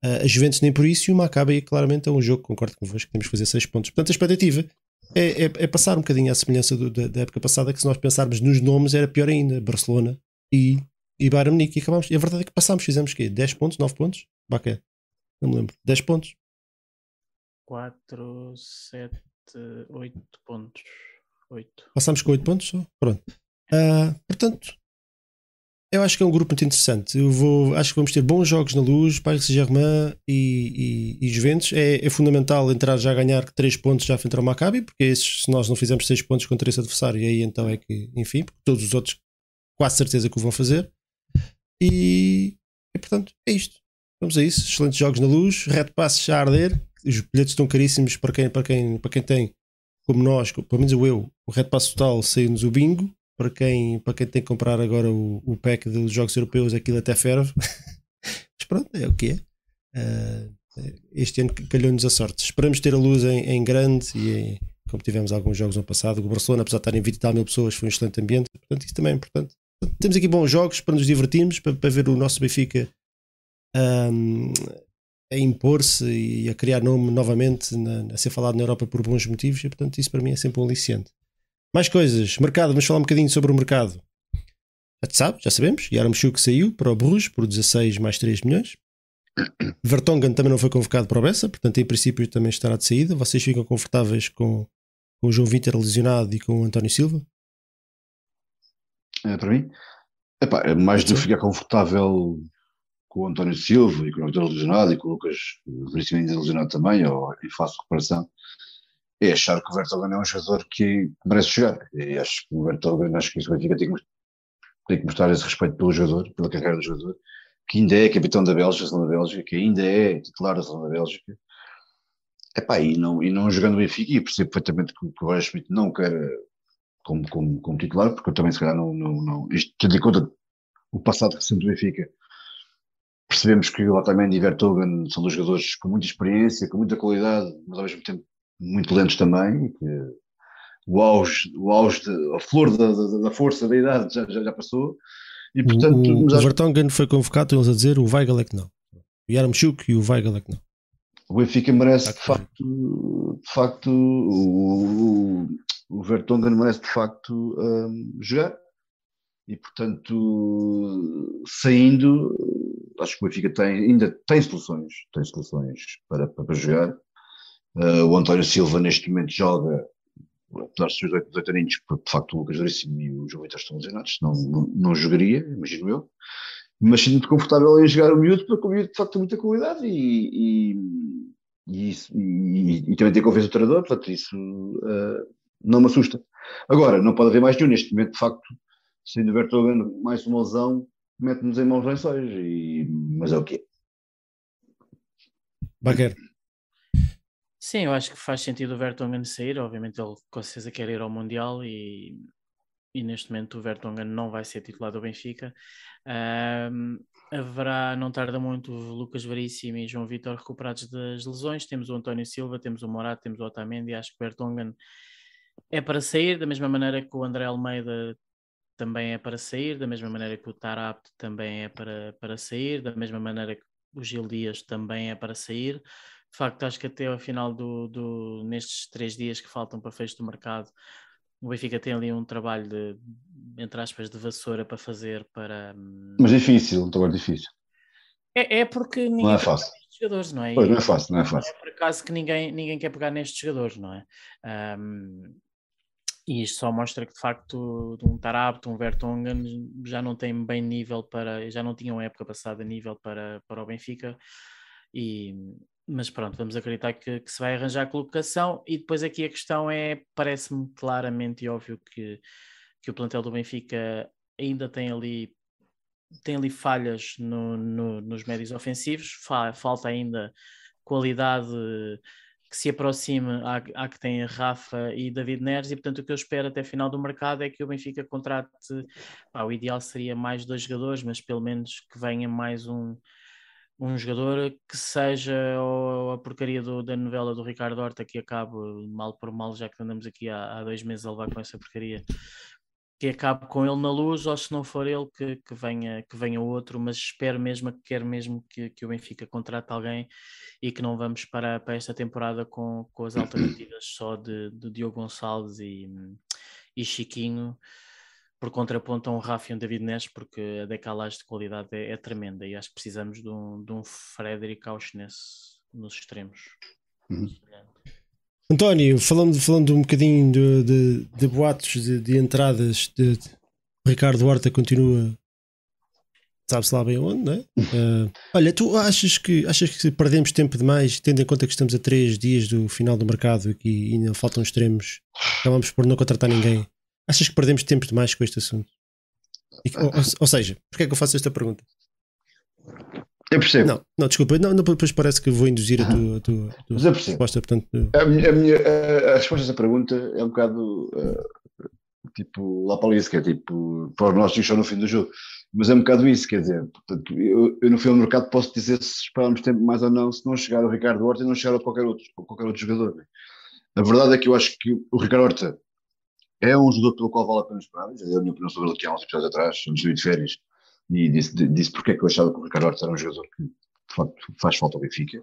A Juventus nem por isso, e o Maccabi claramente é um jogo, concordo convosco, que temos que fazer 6 pontos. Portanto, a expectativa é passar um bocadinho à semelhança da época passada, que se nós pensarmos nos nomes era pior ainda, Barcelona e Bayern Munique, e acabámos. E a verdade é que passámos, fizemos o quê? 10 pontos, 9 pontos? Bacana, não me lembro. 10 pontos? 4, 7, 8 pontos. 8. Passámos com 8 pontos só? Pronto. Portanto... eu acho que é um grupo muito interessante. Acho que vamos ter bons jogos na Luz, Paris Saint-Germain e Juventus. É fundamental entrar já a ganhar 3 pontos já frente ao Maccabi, porque se nós não fizermos 6 pontos contra esse adversário, aí então é que, enfim, porque todos os outros quase certeza que o vão fazer. E portanto, é isto. Vamos a isso. Excelentes jogos na Luz, Red Pass já a arder. Os bilhetes estão caríssimos para quem tem, como nós, pelo menos eu, o Red Pass total saiu-nos o bingo. Para quem tem que comprar agora o pack dos jogos europeus, aquilo até ferve. Mas pronto, é o que é. Este ano calhou-nos a sorte. Esperamos ter a Luz em grande, e como tivemos alguns jogos no passado, o Barcelona, apesar de estar em 20 e tal mil pessoas, foi um excelente ambiente. Portanto, isso também é importante. Temos aqui bons jogos para nos divertirmos, para ver o nosso Benfica a impor-se e a criar nome novamente, a ser falado na Europa por bons motivos, e portanto isso para mim é sempre um aliciente. Mais coisas, mercado, vamos falar um bocadinho sobre o mercado. Já sabemos, Yaremchuk saiu para o Bruges por 16 mais 3 milhões. Vertonghen também não foi convocado para o Bessa, portanto em princípio também estará de saída. Vocês ficam confortáveis com o João Vítor lesionado e com o António Silva? Para mim? É mais de ficar confortável com o António Silva e com o Vítor lesionado e com o Lucas Veríssimo lesionado também, ou em fase de recuperação. É achar que o Vertonghen é um jogador que merece jogar. E acho que o Vertonghen, acho que isso vai ficar, tem que mostrar esse respeito pelo jogador, pela carreira do jogador, que ainda é capitão da Bélgica, da Seleção da Bélgica, que ainda é titular da Seleção da Bélgica. E não jogando o Benfica, e percebo perfeitamente que o Roger Schmidt não quer como titular, porque eu também, se calhar, não. Isto, tendo em conta o passado recente do Benfica, percebemos que o Otamendi e o Vertonghen são dois jogadores com muita experiência, com muita qualidade, mas ao mesmo tempo muito lentos também, que o auge a flor da força da idade já passou, e portanto... O Vertonghen foi convocado, eles a dizer, o Weigl é que não. O Yaremchuk e o Weigl é que não. O Benfica merece de facto o Vertonghen merece de facto jogar e portanto saindo acho que o Benfica tem soluções para jogar. O António Silva neste momento joga apesar dos seus 18 aninhos, porque de facto o Lucas Veríssimo e o João Vitor estão lesionados, senão não jogaria, imagino eu, mas sinto-me confortável em jogar o miúdo, porque o miúdo de facto tem muita qualidade e também tem confiança do treinador, portanto isso não me assusta. Agora, não pode haver mais nenhum neste momento, de facto, sendo o Vertonghen mais uma lesão, mete-nos em maus lençóis, mas é o quê? Baquer. Sim, eu acho que faz sentido o Vertonghen sair, obviamente ele com certeza quer ir ao Mundial e neste momento o Vertonghen não vai ser titular do Benfica. Haverá, não tarda muito, o Lucas Veríssimo e João Vitor recuperados das lesões, temos o António Silva, temos o Morato, temos o Otamendi, acho que o Vertonghen é para sair, da mesma maneira que o André Almeida também é para sair, da mesma maneira que o Tarapto também é para sair, da mesma maneira que o Gil Dias também é para sair. De facto, acho que até ao final nestes 3 dias que faltam para fecho do mercado, o Benfica tem ali um trabalho de, entre aspas, de vassoura para fazer para... Mas difícil, um trabalho difícil. É porque ninguém não é fácil. Jogadores, não é? Pois, não é fácil. É por acaso que ninguém quer pegar nestes jogadores, não é? E isto só mostra que, de facto, um Tarapto, um Vertonghen já não tem bem nível para... Já não tinham época passada nível para o Benfica e... Mas pronto, vamos acreditar que se vai arranjar a colocação e depois aqui a questão é, parece-me claramente e óbvio que o plantel do Benfica ainda tem ali falhas nos médios ofensivos, falta ainda qualidade que se aproxime à que tem Rafa e David Neres e portanto o que eu espero até final do mercado é que o Benfica contrate, o ideal seria mais 2 jogadores, mas pelo menos que venha mais um jogador que seja a porcaria da novela do Ricardo Horta que acaba mal por mal, já que andamos aqui há 2 meses a levar com essa porcaria, que acabe com ele na luz, ou se não for ele que venha outro, mas espero mesmo que o Benfica contrate alguém e que não vamos para esta temporada com as alternativas só de Diogo Gonçalves e Chiquinho, por contraponto a um Rafa e um David Neres, porque a decalagem de qualidade é tremenda e acho que precisamos de um Fredrik Aursnes nos extremos. Uhum. António, falando um bocadinho de boatos, de entradas, de Ricardo Horta continua, sabe-se lá bem onde, não é? Olha, tu achas que perdemos tempo demais, tendo em conta que estamos a 3 dias do final do mercado e ainda faltam extremos, acabamos por não contratar ninguém. Achas que perdemos tempo demais com este assunto? Ou seja, porquê é que eu faço esta pergunta? Eu percebo. Não, desculpa, não, depois parece que vou induzir a tua resposta. Portanto, a resposta a essa pergunta é um bocado tipo lá para isso, que é tipo para os nossos só no fim do jogo. Mas é um bocado isso, quer dizer, portanto, eu no fim do mercado posso dizer se esperarmos tempo mais ou não, se não chegar o Ricardo Horta e não chegar a qualquer outro jogador. Né? A verdade é que eu acho que o Ricardo Horta é um jogador pelo qual vale a pena esperar. Já deu a minha opinião sobre ele aqui há uns episódios atrás, antes de ir de férias, e disse porque é que eu achava que o Ricardo Horta era um jogador que, de facto, faz falta ao Benfica.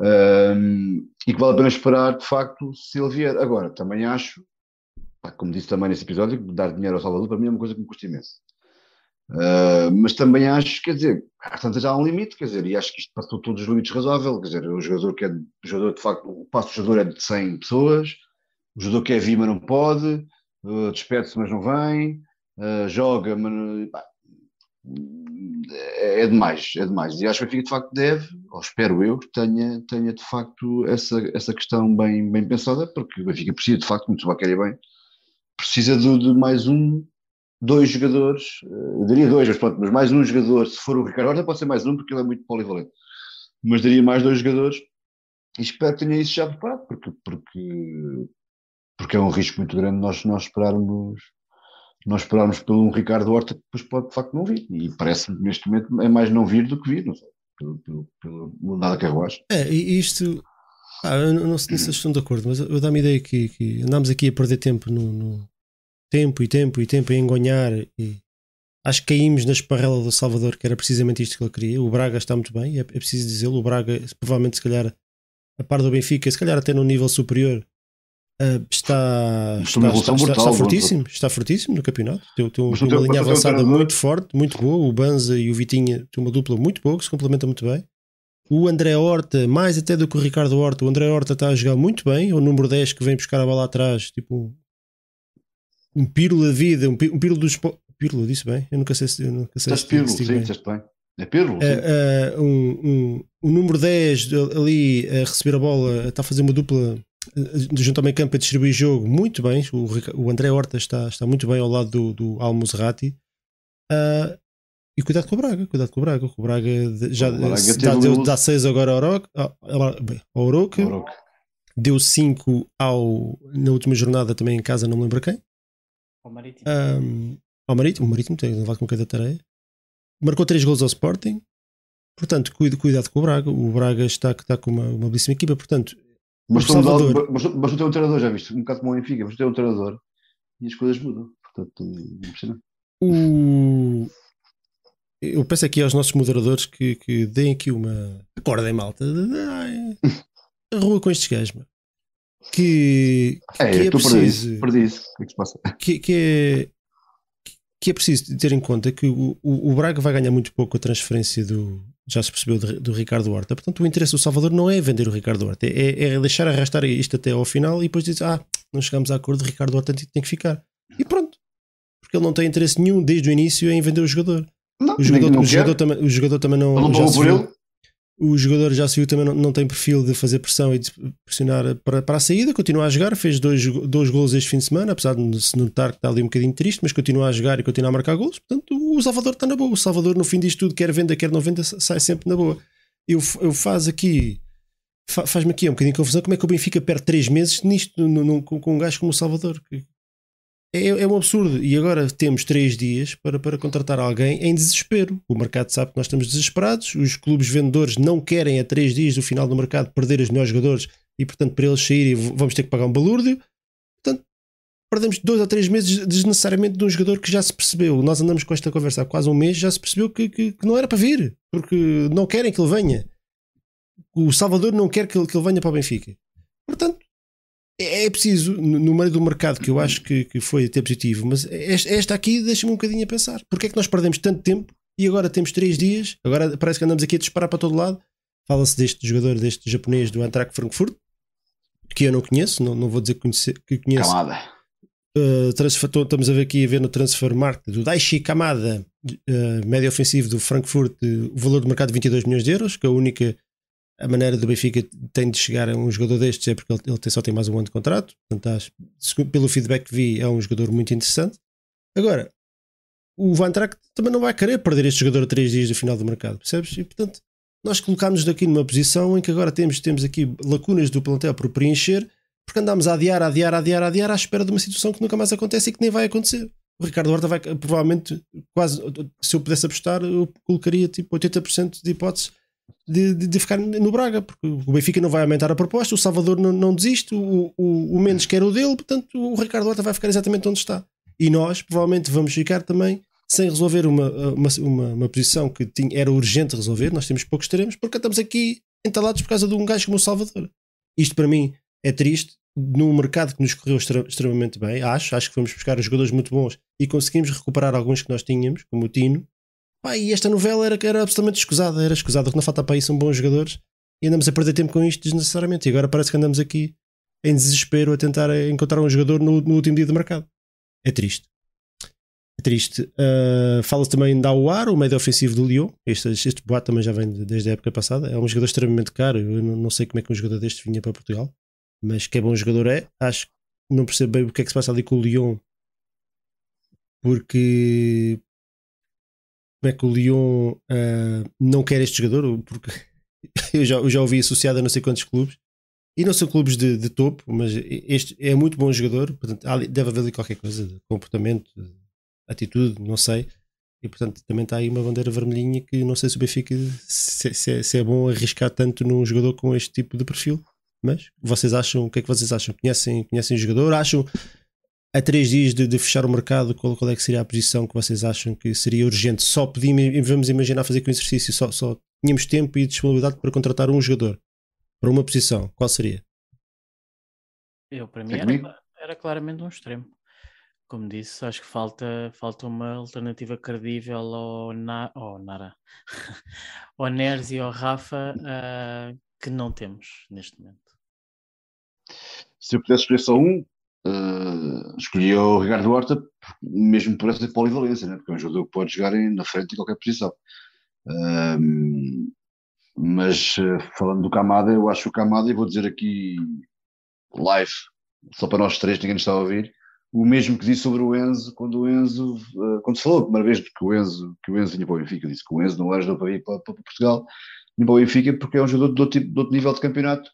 E que vale a pena esperar, de facto, se ele vier. Agora, também acho, como disse também nesse episódio, que dar dinheiro ao Salvador, para mim, é uma coisa que me custa imenso. Mas também acho, quer dizer, portanto, já há um limite, quer dizer, e acho que isto passou todos os limites razoável. Quer dizer, o jogador, de facto, o passo do jogador é de 100 pessoas, o jogador quer vir, mas não pode, despede-se, mas não vem, joga, mas não... É demais. E acho que o Benfica, de facto, deve, ou espero eu, que tenha de facto, essa questão bem pensada, porque o Benfica precisa, de facto, muito se vai querer bem, precisa de mais 2 jogadores, eu diria 2, mas pronto, mas mais 1 jogador, se for o Ricardo Horta pode ser mais 1, porque ele é muito polivalente, mas daria mais 2 jogadores, e espero que tenha isso já preparado, porque é um risco muito grande nós esperarmos por um Ricardo Horta que depois pode de facto não vir, e parece-me neste momento é mais não vir do que vir, não sei, pelo nada que eu acho. E isto, não sei se estão de acordo, mas eu dá-me a ideia que andámos aqui a perder tempo no tempo e engonhar, e acho que caímos na esparrela do Salvador, que era precisamente isto que ele queria. O Braga está muito bem, é preciso dizê-lo, o Braga provavelmente se calhar a par do Benfica, se calhar até num nível superior, está fortíssimo no campeonato. Tem uma linha avançada muito forte, muito boa. O Banza e o Vitinha têm uma dupla muito boa que se complementa muito bem. O André Horta, mais até do que o Ricardo Horta, o André Horta está a jogar muito bem. É o número 10 que vem buscar a bola atrás, tipo um Pirlo da vida, um Pirlo dos... Pirlo, disse bem? Eu nunca sei se... Estás Pirlo, sim. É Pirlo, sim. O número 10 ali a receber a bola, está a fazer uma dupla junto ao meio campo a distribuir jogo muito bem. O André Horta está muito bem ao lado do Al Musrati. E cuidado com o Braga, o Braga já dá 6 agora ao Oroca, deu 5 na última jornada também em casa, não me lembro quem, ao Marítimo, tem lá com cada tarefa, marcou 3 gols ao Sporting. Portanto, cuidado com o Braga. O Braga está com uma belíssima equipa, portanto. Mas tu tem um treinador, já viste? Um bocado como o Benfica, mas tu tem um treinador e as coisas mudam. Portanto, não precisa. Eu peço aqui aos nossos moderadores que deem aqui uma... Acordem, malta. Rua com estes gajos, mano. Perdi isso. O que é que se passa? Que é preciso ter em conta que o Braga vai ganhar muito pouco a transferência do Ricardo Horta. Portanto, o interesse do Salvador não é vender o Ricardo Horta, é deixar arrastar isto até ao final e depois dizer, não chegamos a acordo, o Ricardo Horta tem que ficar. E pronto. Porque ele não tem interesse nenhum desde o início em vender o jogador. Não, o jogador já se viu também não tem perfil de fazer pressão e de pressionar para a saída. Continua a jogar, fez 2 golos este fim de semana, apesar de se notar que está ali um bocadinho triste, mas continua a jogar e continua a marcar golos. Portanto, o Salvador está na boa. O Salvador, no fim disto tudo, quer venda, quer não venda, sai sempre na boa. Faz-me aqui um bocadinho de confusão como é que o Benfica perde 3 meses nisto, com um gajo como o Salvador. É um absurdo. E agora temos 3 dias para contratar alguém em desespero. O mercado sabe que nós estamos desesperados. Os clubes vendedores não querem a 3 dias do final do mercado perder os melhores jogadores e, portanto, para eles saírem vamos ter que pagar um balúrdio. Portanto, perdemos 2 ou 3 meses desnecessariamente de um jogador que já se percebeu. Nós andamos com esta conversa há quase um mês, já se percebeu que não era para vir, porque não querem que ele venha. O Salvador não quer que ele venha para o Benfica. Portanto, é preciso, no meio do mercado, que eu acho que foi até positivo, mas esta aqui deixa-me um bocadinho a pensar. Porque é que nós perdemos tanto tempo e agora temos 3 dias, agora parece que andamos aqui a disparar para todo lado. Fala-se deste jogador, deste japonês do Eintracht Frankfurt, que eu não conheço, não vou dizer que conheço. Kamada. Estamos a ver aqui no Transfermarkt do Daichi Kamada, médio ofensivo do Frankfurt, o valor do mercado de 22 milhões de euros, que é a única... A maneira do Benfica tem de chegar a um jogador destes é porque ele só tem mais um ano de contrato. Portanto, pelo feedback que vi, é um jogador muito interessante. Agora, o Van Track também não vai querer perder este jogador a 3 dias do final do mercado, percebes? E, portanto, nós colocámos-nos aqui numa posição em que agora temos aqui lacunas do plantel por preencher, porque andámos a adiar à espera de uma situação que nunca mais acontece e que nem vai acontecer. O Ricardo Horta vai, provavelmente, quase, se eu pudesse apostar, eu colocaria tipo 80% de hipóteses de ficar no Braga, porque o Benfica não vai aumentar a proposta, o Salvador não desiste, o Mendes quer o dele, portanto o Ricardo Horta vai ficar exatamente onde está. E nós provavelmente vamos ficar também sem resolver uma posição que era urgente resolver. Nós temos poucos teremos, porque estamos aqui entalados por causa de um gajo como o Salvador. Isto para mim é triste, num mercado que nos correu extremamente bem. Acho que fomos buscar jogadores muito bons e conseguimos recuperar alguns que nós tínhamos, como o Tino. E esta novela era absolutamente escusada. Era escusada, o que não falta para aí são bons jogadores e andamos a perder tempo com isto desnecessariamente. E agora parece que andamos aqui em desespero a tentar encontrar um jogador no último dia de mercado. É triste. É triste. Fala-se também da Aouar, o médio ofensivo do Lyon. Este boato também já vem desde a época passada. É um jogador extremamente caro. Eu não sei como é que um jogador deste vinha para Portugal, mas que é bom jogador é. Acho que não percebo bem o que é que se passa ali com o Lyon, porque... Como é que o Lyon não quer este jogador? Porque eu já ouvi associado a não sei quantos clubes, e não são clubes de topo, mas este é muito bom jogador. Portanto, deve haver ali qualquer coisa de comportamento, de atitude, não sei. E portanto também está aí uma bandeira vermelhinha que não sei se o Benfica se é bom arriscar tanto num jogador com este tipo de perfil. Mas vocês acham, o que é que vocês acham? Conhecem o jogador? Acham... A 3 dias de fechar o mercado, qual é que seria a posição que vocês acham que seria urgente? Só pedimos, vamos imaginar fazer com o exercício, só tínhamos tempo e disponibilidade para contratar um jogador. para uma posição, qual seria? Para mim era claramente um extremo. Como disse, acho que falta uma alternativa credível ao Neres e ao Rafa, que não temos neste momento. Se eu pudesse escolher só um, escolhia o Ricardo Horta, mesmo por essa polivalência, né? Porque é um jogador que pode jogar na frente em qualquer posição. Mas falando do Kamada, eu acho o Kamada, e vou dizer aqui live, só para nós três, ninguém nos está a ouvir, o mesmo que disse sobre o Enzo, quando se falou a primeira vez que o Enzo vinha para o Benfica, disse que o Enzo não era para ir para Portugal, vinha para o Benfica porque é um jogador de outro nível de campeonato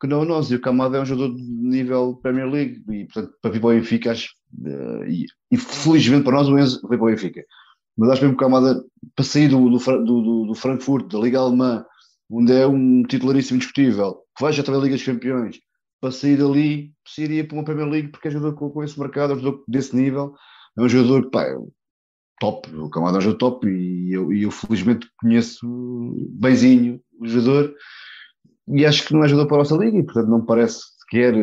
que não é nós, e o Kamada é um jogador de nível Premier League, e portanto para vir para o Benfica, acho, e felizmente para nós o Enzo veio para o Benfica, mas acho mesmo que o Kamada, para sair do Frankfurt, da Liga Alemã, onde é um titularíssimo indiscutível, que vai já também a Liga dos Campeões, para sair dali, se iria para uma Premier League, porque é jogador com esse mercado, é um jogador desse nível, é um jogador que, pá, é top, o Kamada é um jogador top, e eu felizmente conheço bemzinho o jogador, e acho que não é jogador para a nossa liga, e portanto não me parece sequer,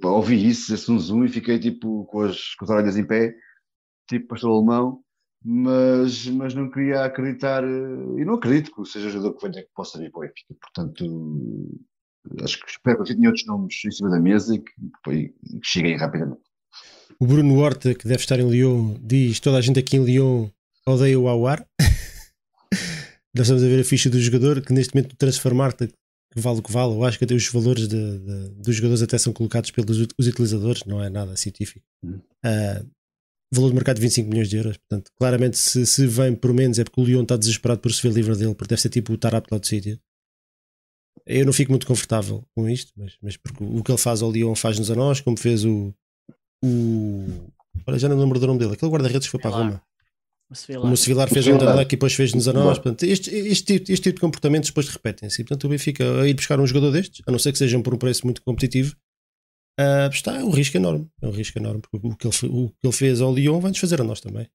pá, ouvi isso, esse zoom, e fiquei tipo com as orelhas em pé, tipo pastor alemão, mas não queria acreditar, e não acredito que seja jogador que venha, que possa vir para o Benfica, portanto... Acho que espero que tenha outros nomes em cima da mesa e que cheguem rapidamente. O Bruno Horta, que deve estar em Lyon, diz: toda a gente aqui em Lyon odeia o Aouar. Nós estamos a ver a ficha do jogador, que neste momento o Transfermarkt, que vale o que vale, eu acho que até os valores dos jogadores até são colocados pelos os utilizadores, não é nada científico. Valor de mercado de 25 milhões de euros. Portanto, claramente, se vem por menos é porque o Lyon está desesperado por se ver livre dele, porque deve ser tipo o Tarap lá do sítio. Eu não fico muito confortável com isto, mas porque o que ele faz ao Lyon faz-nos a nós, como fez o... Olha, já não me lembro do nome dele. Aquele guarda-redes que foi para a Roma. Como o Sevilar fez ao Anderlecht e depois fez-nos a nós. Portanto, este tipo de comportamentos depois repetem-se. E, portanto, o Benfica a ir buscar um jogador destes, a não ser que sejam por um preço muito competitivo, está um risco enorme. É um risco enorme, porque o que ele fez ao Lyon vai-nos fazer a nós também.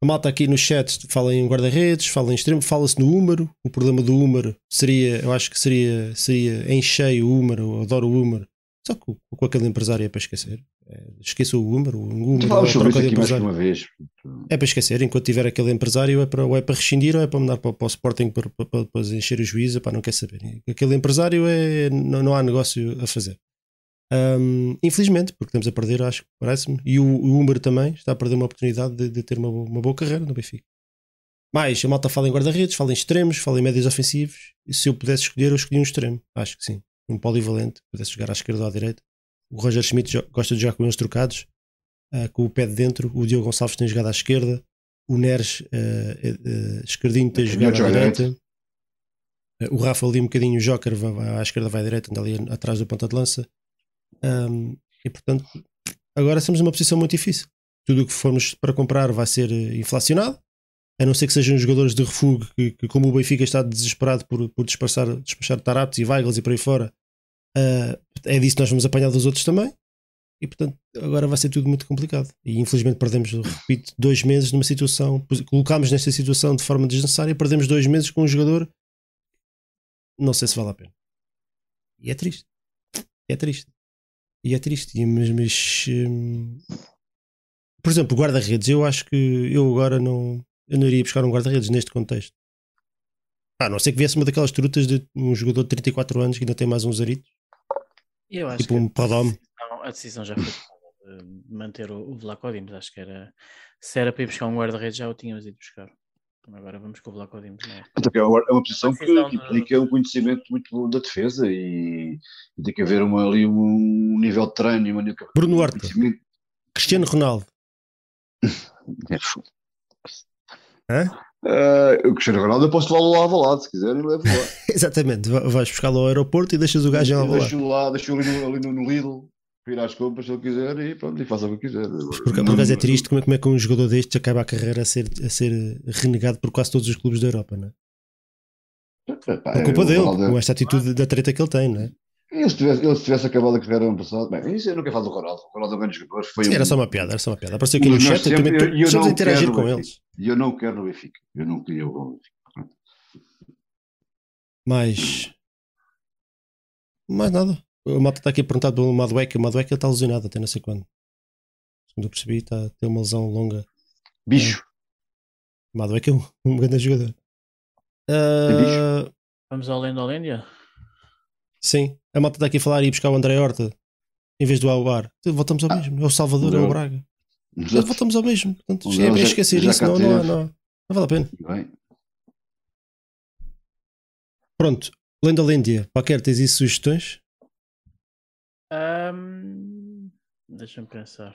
A malta aqui no chat fala em guarda-redes, fala em extremo, fala-se no Húmero. O problema do Húmero seria, eu acho que seria em cheio o Húmero, eu adoro o Húmero. Só que com aquele empresário é para esquecer. Esqueça o Húmero, troca de empresário. Uma vez. É para esquecer, enquanto tiver aquele empresário ou é para rescindir ou é para mandar para o Sporting para depois encher o juízo, pá, não quer saber. Aquele empresário não há negócio a fazer. Infelizmente, porque estamos a perder, acho que parece-me, e o Húmero também está a perder uma oportunidade de ter uma boa carreira no Benfica. Mas a malta fala em guarda-redes, fala em extremos, fala em médios ofensivos, e se eu pudesse escolher, eu escolhi um extremo, acho que sim, um polivalente, pudesse jogar à esquerda ou à direita. O Roger Schmidt gosta de jogar com eles trocados, com o pé de dentro. O Diogo Gonçalves tem jogado à esquerda, o Neres esquerdinho tem jogado à direita, o Rafa ali um bocadinho, o Joker vai à esquerda, vai à direita, anda ali atrás do ponta de lança. E portanto agora estamos numa posição muito difícil. Tudo o que formos para comprar vai ser inflacionado, a não ser que sejam jogadores de refúgio que como o Benfica está desesperado por despachar Taraptes e Weigels e por aí fora, é disso que nós vamos apanhar dos outros também, e portanto agora vai ser tudo muito complicado, e infelizmente perdemos, repito, 2 meses numa situação, colocámos nesta situação de forma desnecessária, perdemos 2 meses com um jogador, não sei se vale a pena, e é triste, mas por exemplo, guarda-redes, eu acho que eu agora não iria buscar um guarda-redes neste contexto, a não ser que viesse uma daquelas trutas de um jogador de 34 anos que ainda tem mais uns aritos, tipo um Podome. A decisão já foi de manter o Vlachodimos, acho que se era para ir buscar um guarda-redes já o tínhamos ido buscar, agora vamos com o Vlachodimos. É uma posição que implica um conhecimento muito bom da defesa, e tem que haver ali um nível de treino e uma nível de... Bruno Horta, Cristiano Ronaldo. O Cristiano Ronaldo eu posso levá-lo lá ao lado, se quiser, e levo lá. Exatamente, vais buscá-lo ao aeroporto e deixas o gajo lá. Deixo-o lá, deixo-o ali no Lidl, ir às compras se ele quiser, e pronto, e faça o que quiser. Por acaso é triste como é que um jogador destes acaba a carreira a ser renegado por quase todos os clubes da Europa, não é? É culpa dele, com esta atitude da treta que ele tem, não é? E se tivesse acabado a carreira ano passado, bem, isso eu nunca falo do Ronaldo. O Ronaldo é um grande jogador. Era só uma piada. Apareceu aqui no chat, estamos a interagir com eles. E eu não quero o Benfica, eu não queria o Benfica. Mais nada. O Mata está aqui a perguntar do Madueca. O Madueca está lesionado até não sei quando. Segundo eu percebi, está a ter uma lesão longa. Bicho. O Madueca é um grande jogador. Bicho. Vamos além da Holândia? Sim. A Mata está aqui a falar e buscar o André Horta em vez do Alvar. Voltamos ao mesmo. É o Salvador, é o Braga. Já voltamos ao mesmo. Portanto, é bem esquecer isso. Não vale a pena. Bem. Pronto. Lenda. Qualquer tens aí sugestões? Deixa-me pensar.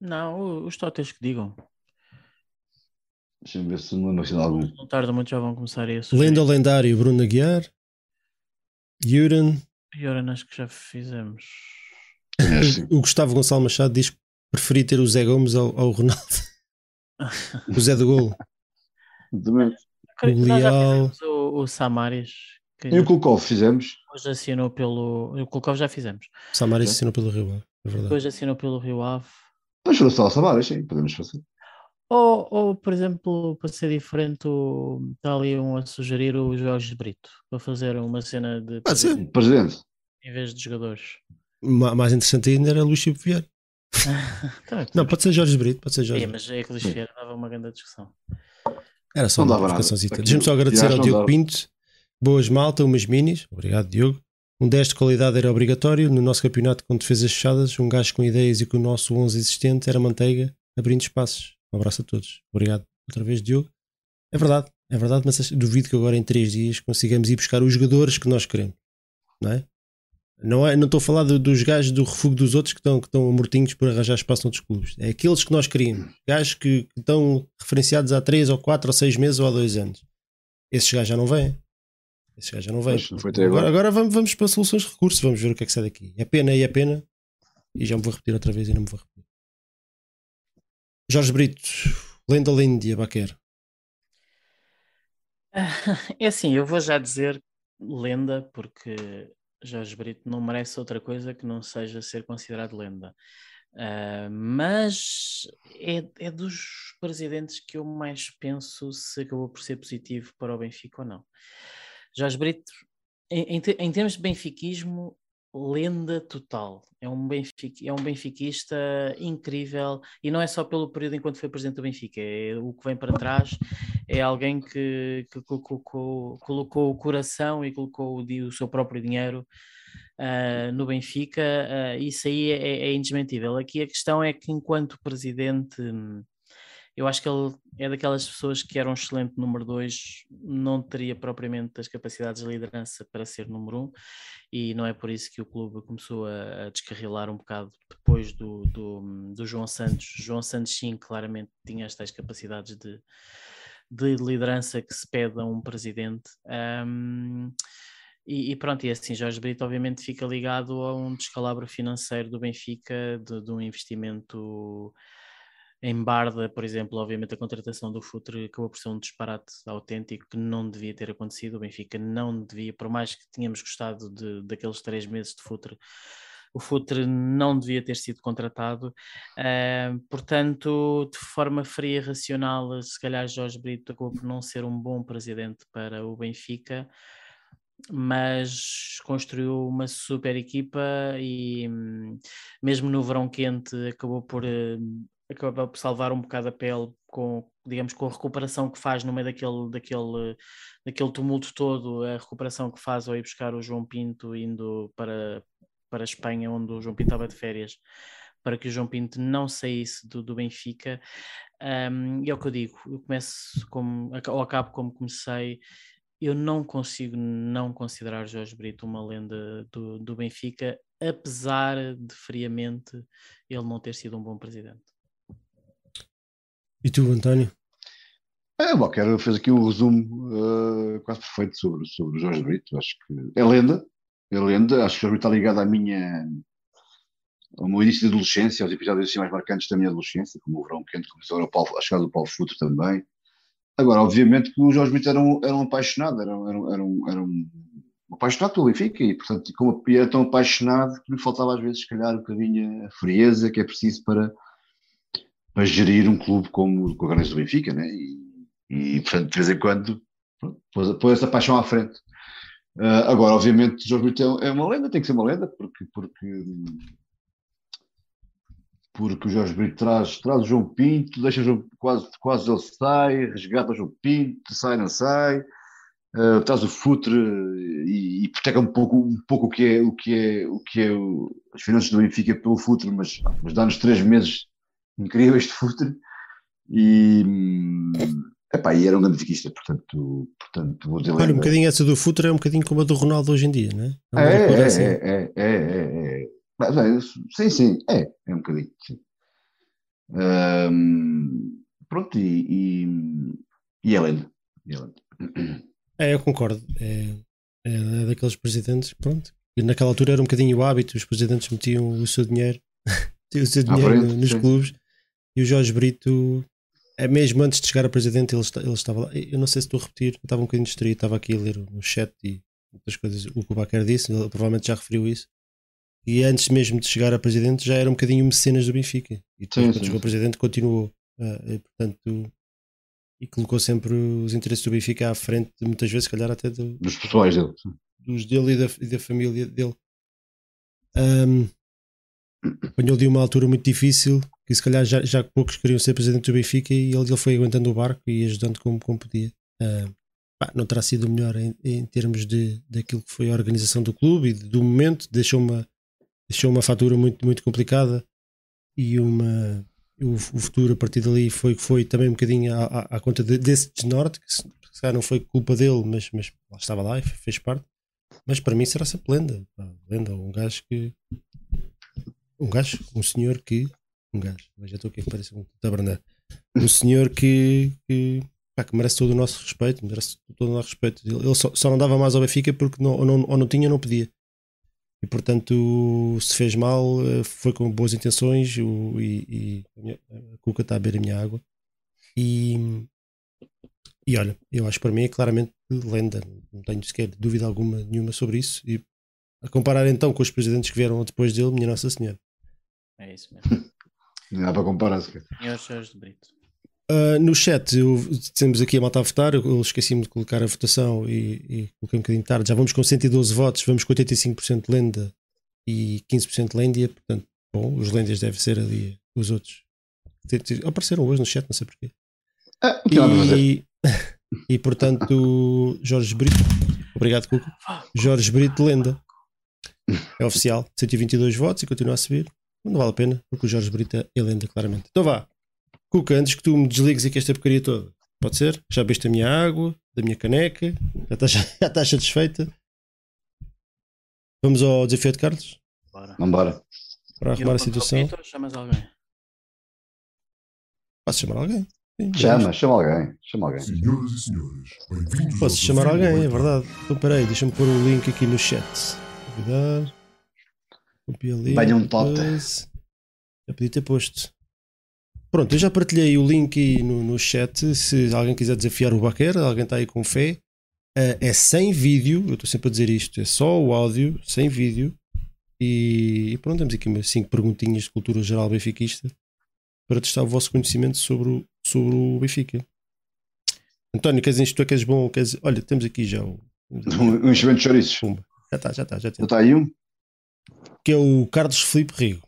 Não, os tóteis que digam. Deixa-me ver se não imagina algum. Não tarda muito, já vão começar isso. Lenda ou lendário, Bruno Aguiar. Yuran, acho que já fizemos. O Gustavo Gonçalo Machado diz que preferi ter o Zé Gomes ao Ronaldo. O Zé do Golo. Nós já fizemos o Samaris. E o Kulkov fizemos. Hoje assinou pelo... O Kulkov já fizemos. O Samaris assinou pelo Rio Ave. É verdade. Hoje assinou pelo Rio Ave. Mas foi só o Samaris, sim. Podemos fazer. Ou, por exemplo, para ser diferente, está ali a sugerir o Jorge Brito para fazer uma cena de presidente em vez de jogadores. Mais interessante ainda era Luís Chico Vieira. Não, pode ser Jorge Brito, pode ser Jorge. É, mas é que Luís Vieira dava uma grande discussão. Era só uma discussãozita. Deixa-me só agradecer ao Diogo Pinto. Boas malta, umas minis. Obrigado, Diogo. Um 10 de qualidade era obrigatório. No nosso campeonato com defesas fechadas, um gajo com ideias e com o nosso 11 existente era manteiga, abrindo espaços. Um abraço a todos. Obrigado outra vez, Diogo. É verdade, mas duvido que agora em 3 dias consigamos ir buscar os jogadores que nós queremos. Não é? Não estou a falar dos gajos do refúgio dos outros que estão mortinhos por arranjar espaço noutros clubes. É aqueles que nós queríamos. Gajos que estão referenciados há 3 ou 4 ou 6 meses ou há 2 anos. Esses gajos já não vêm. Agora vamos para soluções de recurso. Vamos ver o que é que sai daqui. É pena. E já me vou repetir outra vez e não me vou repetir. Jorge Brito, Lenda, Baquer. É assim, eu vou já dizer lenda, porque Jorge Brito não merece outra coisa que não seja ser considerado lenda. Mas é dos presidentes que eu mais penso se acabou por ser positivo para o Benfica ou não. Jorge Brito, em termos de benfiquismo, lenda total, é um benfiquista incrível, e não é só pelo período enquanto foi presidente do Benfica, é o que vem para trás, é alguém que colocou o coração e colocou o seu próprio dinheiro no Benfica, isso aí é indesmentível. Aqui a questão é que enquanto presidente, eu acho que ele é daquelas pessoas que era um excelente número 2, não teria propriamente as capacidades de liderança para ser número 1, e não é por isso que o clube começou a descarrilar um bocado depois do João Santos. João Santos sim, claramente tinha estas capacidades de liderança que se pede a um presidente. E pronto, e assim, Jorge Brito obviamente fica ligado a um descalabro financeiro do Benfica, de um investimento... Em Barda, por exemplo, obviamente a contratação do Futre acabou por ser um disparate autêntico que não devia ter acontecido. O Benfica não devia, por mais que tínhamos gostado daqueles 3 meses de Futre, o Futre não devia ter sido contratado. Portanto, de forma fria e racional, se calhar Jorge Brito acabou por não ser um bom presidente para o Benfica, mas construiu uma super equipa e mesmo no verão quente acabou por salvar um bocado a pele com a recuperação que faz no meio daquele tumulto todo, a recuperação que faz ao ir buscar o João Pinto indo para a Espanha, onde o João Pinto estava de férias, para que o João Pinto não saísse do Benfica. E é o que eu digo, eu começo ou acabo como comecei. Eu não consigo não considerar Jorge Brito uma lenda do Benfica, apesar de friamente ele não ter sido um bom presidente. E tu, António? O Baquer fez aqui um resumo quase perfeito sobre Jorge Brito. Acho que é lenda. Acho que Jorge Brito está ligado ao meu início de adolescência, aos episódios mais marcantes da minha adolescência, como o verão quente, a chegada do Paulo Futre também. Agora, obviamente que o Jorge Brito era um apaixonado pelo Benfica e, portanto, como era tão apaixonado que lhe faltava às vezes, se calhar, um bocadinho a frieza que é preciso para gerir um clube como o Guarani do Benfica, né? E, portanto, de vez em quando Pôs essa paixão à frente. Agora, obviamente, Jorge Brito é uma lenda, tem que ser uma lenda, porque o Jorge Brito traz o João Pinto, deixa o João, quase ele sai, resgata o João Pinto, sai, não sai, traz o Futre e protege um pouco o que é as finanças do Benfica pelo Futre, mas dá-nos 3 meses incríveis de Futre e era um grande benfiquista, portanto vou dizer. Olha, um bocadinho essa do Futre é um bocadinho como a do Ronaldo hoje em dia, não é? É um bocadinho, sim. Pronto, e é lenda. Eu concordo. É daqueles presidentes, pronto. E naquela altura era um bocadinho o hábito, os presidentes metiam o seu dinheiro, nos clubes, e o Jorge Brito... Mesmo antes de chegar a presidente, ele estava lá. Eu não sei se estou a repetir, eu estava um bocadinho distraído, estava aqui a ler no chat e outras coisas, o que o Bacar disse, ele provavelmente já referiu isso. E antes mesmo de chegar a presidente, já era um bocadinho mecenas do Benfica. E depois, quando chegou a presidente, continuou. E colocou sempre os interesses do Benfica à frente, muitas vezes, se calhar, até dos pessoais dele. Dos dele e da família dele. Apanhou de uma altura muito difícil, que se calhar já poucos queriam ser presidente do Benfica, e ele foi aguentando o barco e ajudando como podia. Não terá sido melhor em termos daquilo que foi a organização do clube e do momento, deixou uma fatura muito, muito complicada, e o futuro a partir dali foi também um bocadinho à conta desse desnorte, que se calhar não foi culpa dele, mas lá estava lá e fez parte. Mas para mim será sempre lenda, um senhor que merece todo o nosso respeito, ele só não dava mais ao Benfica porque ou não tinha ou não podia, e portanto se fez mal, foi com boas intenções, a Cuca está a beber a minha água, e olha, eu acho que para mim é claramente lenda, não tenho sequer dúvida nenhuma sobre isso, e a comparar então com os presidentes que vieram depois dele, minha Nossa Senhora. É isso mesmo. Não dá para comparar. Jorge Brito. No chat, temos aqui a malta a votar. Eu esqueci-me de colocar a votação e coloquei um bocadinho tarde. Já vamos com 112 votos, vamos com 85% lenda e 15% lêndia. Portanto, bom, os lêndias devem ser ali os outros. Apareceram hoje no chat, não sei porquê. E portanto, Jorge Brito. Obrigado, Cuco. Jorge Brito, lenda. É oficial, 122 votos e continua a subir. Não vale a pena, porque o Jorge Brito é lenda, claramente. Então vá, Cuca, antes que tu me desligues aqui esta porcaria toda, pode ser? Já bebeste a minha água, da minha caneca, já estás satisfeita? Vamos ao desafio de Carlos? Vamos embora. Para arrumar a situação. Pinto, chamas alguém? Posso chamar alguém? Sim, chama alguém. Senhoras e senhores, bem-vindos. Posso chamar alguém, é verdade. Então peraí, deixa-me pôr o link aqui no chat. Convidar. Venha um top. Já podia ter posto. Pronto, eu já partilhei o link aí no chat. Se alguém quiser desafiar o Baqueira, alguém está aí com fé. É sem vídeo, eu estou sempre a dizer isto. É só o áudio, sem vídeo. E pronto, temos aqui umas 5 perguntinhas de cultura geral benfiquista para testar o vosso conhecimento sobre o Benfica. António, queres instruir? Queres bom? Queres... Olha, temos aqui já o. Um enchimento de chouriços. Já está. Está aí um? Que é o Carlos Filipe Rigo.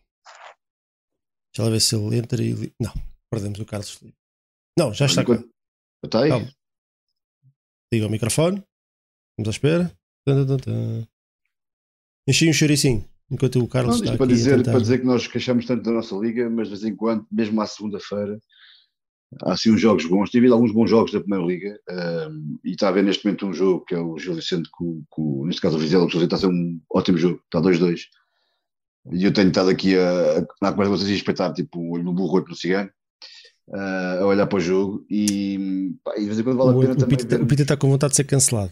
Deixa lá ver se ele entra e... Não, perdemos o Carlos Filipe. Não, já está. Está aí. Calma. Liga o microfone. Vamos à espera. Enchi um choricinho enquanto o Carlos está aqui para dizer que nós queixamos tanto da nossa liga, mas de vez em quando, mesmo à segunda-feira, há assim uns jogos bons. Tem havido alguns bons jogos da Primeira Liga, e está a haver neste momento um jogo que é o Gil Vicente com neste caso o Vizela, que está a ser um ótimo jogo, está 2-2, e eu tenho estado aqui a conversa com vocês e espetar tipo um olho no burro, outro no cigano, a olhar para o jogo, e de vez em quando vale a pena também. O Pita está com vontade de ser cancelado,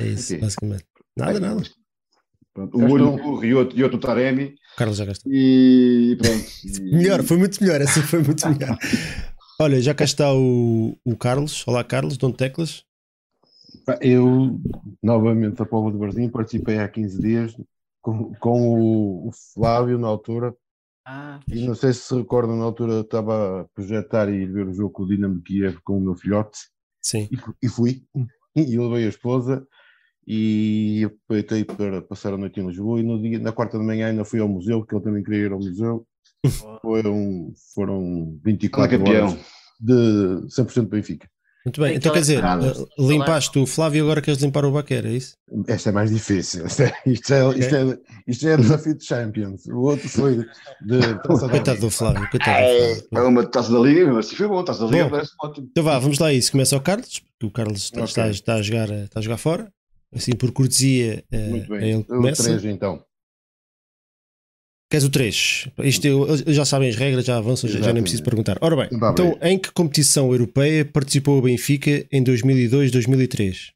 é isso, okay. Basicamente nada. Pronto, o olho no burro e outro Taremi. Carlos já gastou e pronto. Melhor, foi muito melhor, essa foi muito melhor. Olha, já cá está o Carlos. Olá, Carlos, Dom Teclas. Eu, novamente, a Póvoa de Varzim, participei há 15 dias com o Flávio na altura. E não sei se recordam, na altura estava a projetar e ir ver o jogo com o Dinamo Kiev com o meu filhote. Sim. E fui. e levei a esposa e aproveitei para passar a noite em Lisboa, e no dia, na quarta de manhã ainda fui ao museu, porque ele também queria ir ao museu. Foram 24 horas de 100% Benfica. Muito bem, então quer dizer, limpaste o Flávio, agora queres limpar o Baqueira, é isso? Esta é mais difícil, isto é desafio de Champions, o outro foi de taça da Liga. Do Flávio, coitado do Flávio. É uma taça da Liga, mas foi bom, taça da Liga, parece ótimo. Então vá, vamos lá a isso, começa o Carlos, porque o Carlos está a jogar fora, assim por cortesia. Muito bem, ele começa. O 3 então. Queres o 3? Eles já sabem as regras, já avançam, já nem preciso perguntar. Ora bem, então em que competição europeia participou o Benfica em 2002-2003?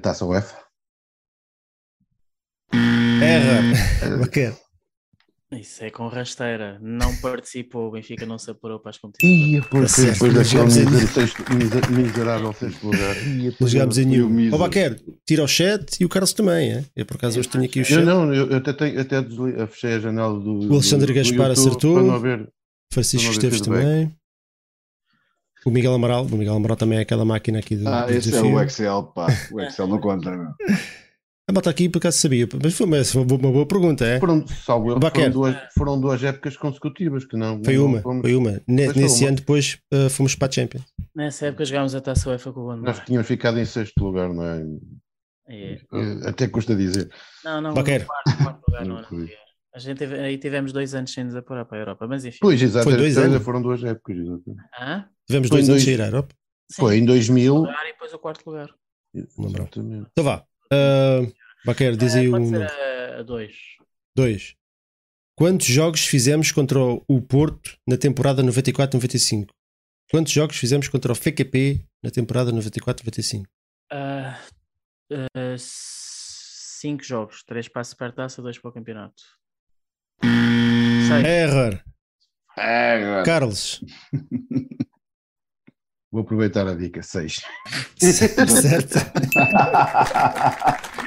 Taça UEFA. Erra! Isso é com rasteira. Não participou, o Benfica não se apurou para as competições. E depois deixámos em miserável sexto lugar. Jogámos em New. Ó Baquer, tira o chat e o Carlos também, é? Eu por acaso hoje tenho aqui o chat. Eu até fechei a janela do. O Alexandre Gaspar acertou. Francisco Esteves também. O Miguel Amaral também é aquela máquina aqui do. Esse é o Excel, pá. O Excel não conta, não. A bota aqui, por acaso sabia, mas foi uma boa pergunta, é? Foram duas épocas consecutivas que não... Foi uma. Nesse ano depois fomos para a Champions. Nessa época jogámos a Taça UEFA com o Bono. Nós tínhamos ficado em sexto lugar, não é? Até custa dizer. Quarto lugar, não é? Aí tivemos 2 anos sem nos apurar para a Europa, mas enfim. Pois, exato, foram 2 épocas. Tivemos 2 anos sem ir à Europa? Sim, foi em 2000. O lugar e depois o quarto lugar. Exatamente. Então vá. Baquer, diz aí o número. Dois. Quantos jogos fizemos contra o Porto na temporada 94-95? Quantos jogos fizemos contra o FKP na temporada 94-95? 5 jogos, 3 para a Supertaça, 2 para o campeonato. Error. Carlos. Vou aproveitar a dica, 6. Certo.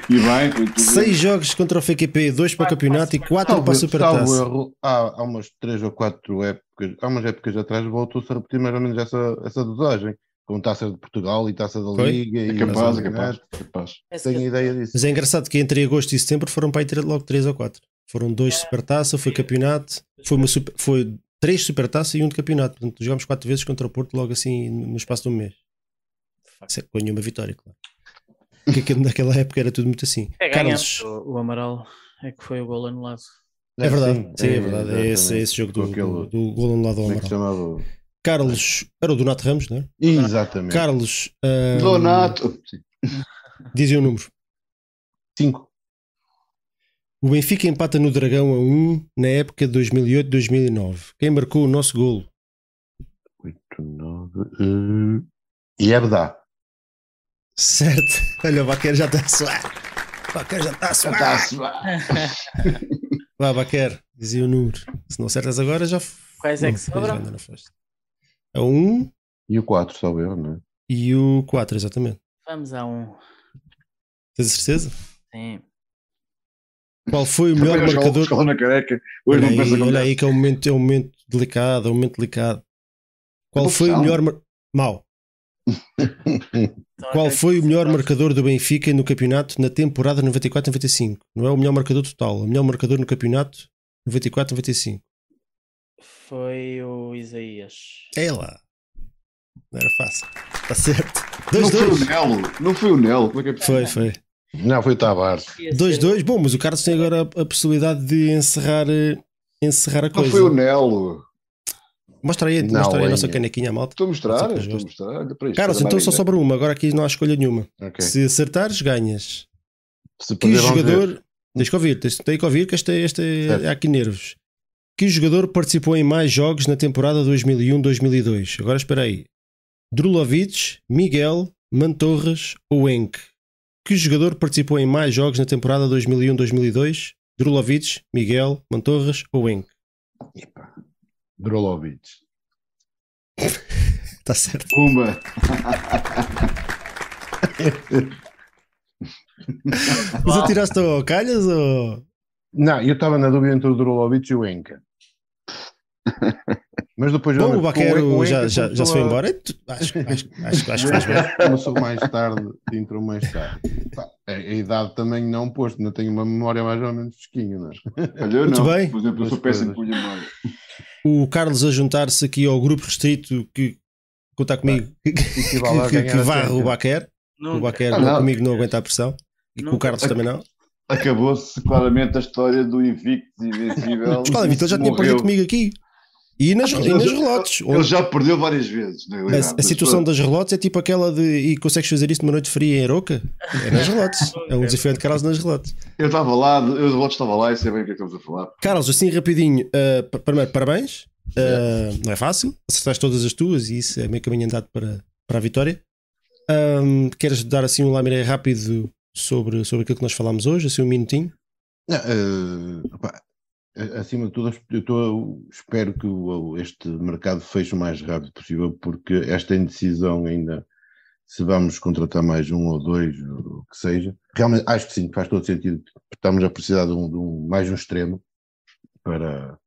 E bem, muito 6 jogos contra o FKP, 2 para o campeonato e 4 para a Supertaça. Há umas 3 ou 4 épocas, há umas épocas atrás voltou-se a repetir mais ou menos essa dosagem, com Taça de Portugal e Taça da Liga. É capaz, é capaz. Tenho ideia disso. Mas é engraçado que entre agosto e setembro foram para aí logo 3 ou 4. Foram 2 Supertaça, foi campeonato, foi 3 Supertaça e 1 de campeonato. Portanto, jogámos 4 vezes contra o Porto logo assim no espaço de um mês. Com nenhuma vitória, claro. Porque naquela época era tudo muito assim. Carlos. O Amaral é que foi o gol anulado. É verdade, sim, é verdade. É esse jogo do gol anulado ao Amaral. Chamado... Carlos, era o Donato Ramos, não é? Exatamente. Carlos. Donato. Dizem o número. 5. O Benfica empata no Dragão a 1 na época de 2008-2009. Quem marcou o nosso golo? 8-9... E é verdade. Certo. Olha, o Baquer já está a suar. Vá, Baquer, dizia o número. Se não acertas agora, já... Quais é que sobram? A 1... E o 4, só eu, não é? E o 4, exatamente. Vamos a 1. Tens a certeza? Sim. Qual foi o melhor marcador? Hoje olha, não aí, olha aí que é um momento delicado, Qual foi o melhor mau? Qual foi o melhor marcador do Benfica no campeonato na temporada 94-95? Não é o melhor marcador total, é o melhor marcador no campeonato 94-95. Foi o Isaías. É lá. Não era fácil. Está certo. Não foi o Nelo. Como é que é? Foi. Não, foi o Tavares. 2-2, bom, mas o Carlos tem agora a possibilidade de encerrar a coisa. Não foi o Nelo. Mostra aí, a nossa canequinha à malta. Estou a mostrar. Carlos, então só sobra uma, agora aqui não há escolha nenhuma. Okay. Se acertares, ganhas. Que jogador... Tens que ouvir que este é aqui nervos. Que jogador participou em mais jogos na temporada 2001-2002? Agora espera aí. Drulovic, Miguel, Mantorras ou Enk? Que jogador participou em mais jogos na temporada 2001-2002? Drulovic, Miguel, Mantorras ou Enk? Drulovic. Está certo. Pumba! Mas atiraste ao calhas ou... Não, eu estava na dúvida entre o Drulovic e o Enk. Mas depois bom, o Baquero já se foi embora. Acho que faz bem. Começou mais tarde, entrou mais tarde. A idade também não posto, ainda tenho uma memória mais ou menos fresquinha. Muito bem. Por exemplo, eu sou péssimo com a memória. O Carlos a juntar-se aqui ao grupo restrito que conta comigo, que varre o Baquero. O Baquero comigo não aguenta a pressão. E com o Carlos também não. Acabou-se claramente a história do invicto invencível. Claro, então já tinha perdido comigo aqui. E nas relotes. Ele já perdeu várias vezes. Né? A situação das relotes é tipo aquela de e consegues fazer isto numa noite fria em Aroca? É nas relotes. É um desafio de Carlos nas relotes. Eu estava lá, os relotes estava lá e sei bem o que é que estamos a falar. Carlos, assim rapidinho, primeiro, parabéns. Não é fácil. Acertaste todas as tuas e isso é meio caminho andado para a vitória. Queres dar assim um lamiré rápido sobre aquilo que nós falámos hoje? Assim um minutinho? Acima de tudo, espero que este mercado feche o mais rápido possível, porque esta indecisão ainda, se vamos contratar mais um ou dois, o que seja, realmente acho que sim, faz todo sentido. Estamos a precisar de mais um extremo para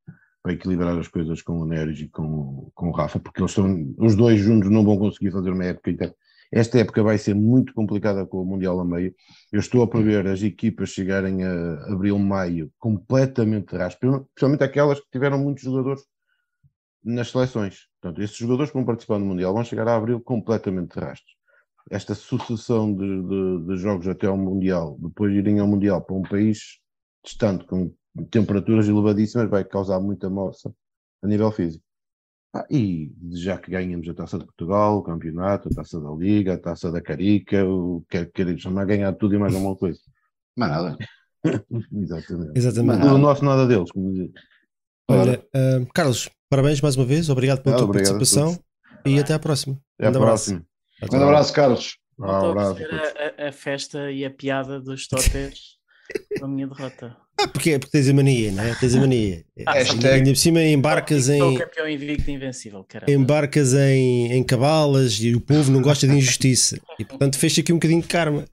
equilibrar as coisas com o Neres e com o Rafa, porque eles são, os dois juntos não vão conseguir fazer uma época inteira. Esta época vai ser muito complicada com o Mundial a meio. Eu estou a prever as equipas chegarem a abril, maio, completamente raspas, principalmente aquelas que tiveram muitos jogadores nas seleções. Portanto, esses jogadores que vão participar do Mundial vão chegar a abril completamente rastos. Esta sucessão de jogos até ao Mundial, depois irem ao Mundial para um país distante, com temperaturas elevadíssimas, vai causar muita moça a nível físico. E já que ganhamos a Taça de Portugal, o Campeonato, a Taça da Liga, a Taça da Carica, o que queremos chamar, ganhar tudo e mais alguma coisa. Mas nada. Exatamente. Mas o nosso nada deles, como dizia. Olha, Carlos, parabéns mais uma vez, obrigado pela tua participação e até à próxima. Até à próxima. Um abraço, Carlos. Um abraço. A festa e a piada dos tóteres da minha derrota. Porque tens a mania, não é? Tens a mania. Ainda por cima embarcas em... Sou campeão invicto e invencível, caramba. Embarcas em cabalas e o povo não gosta de injustiça. E portanto fez aqui um bocadinho de karma.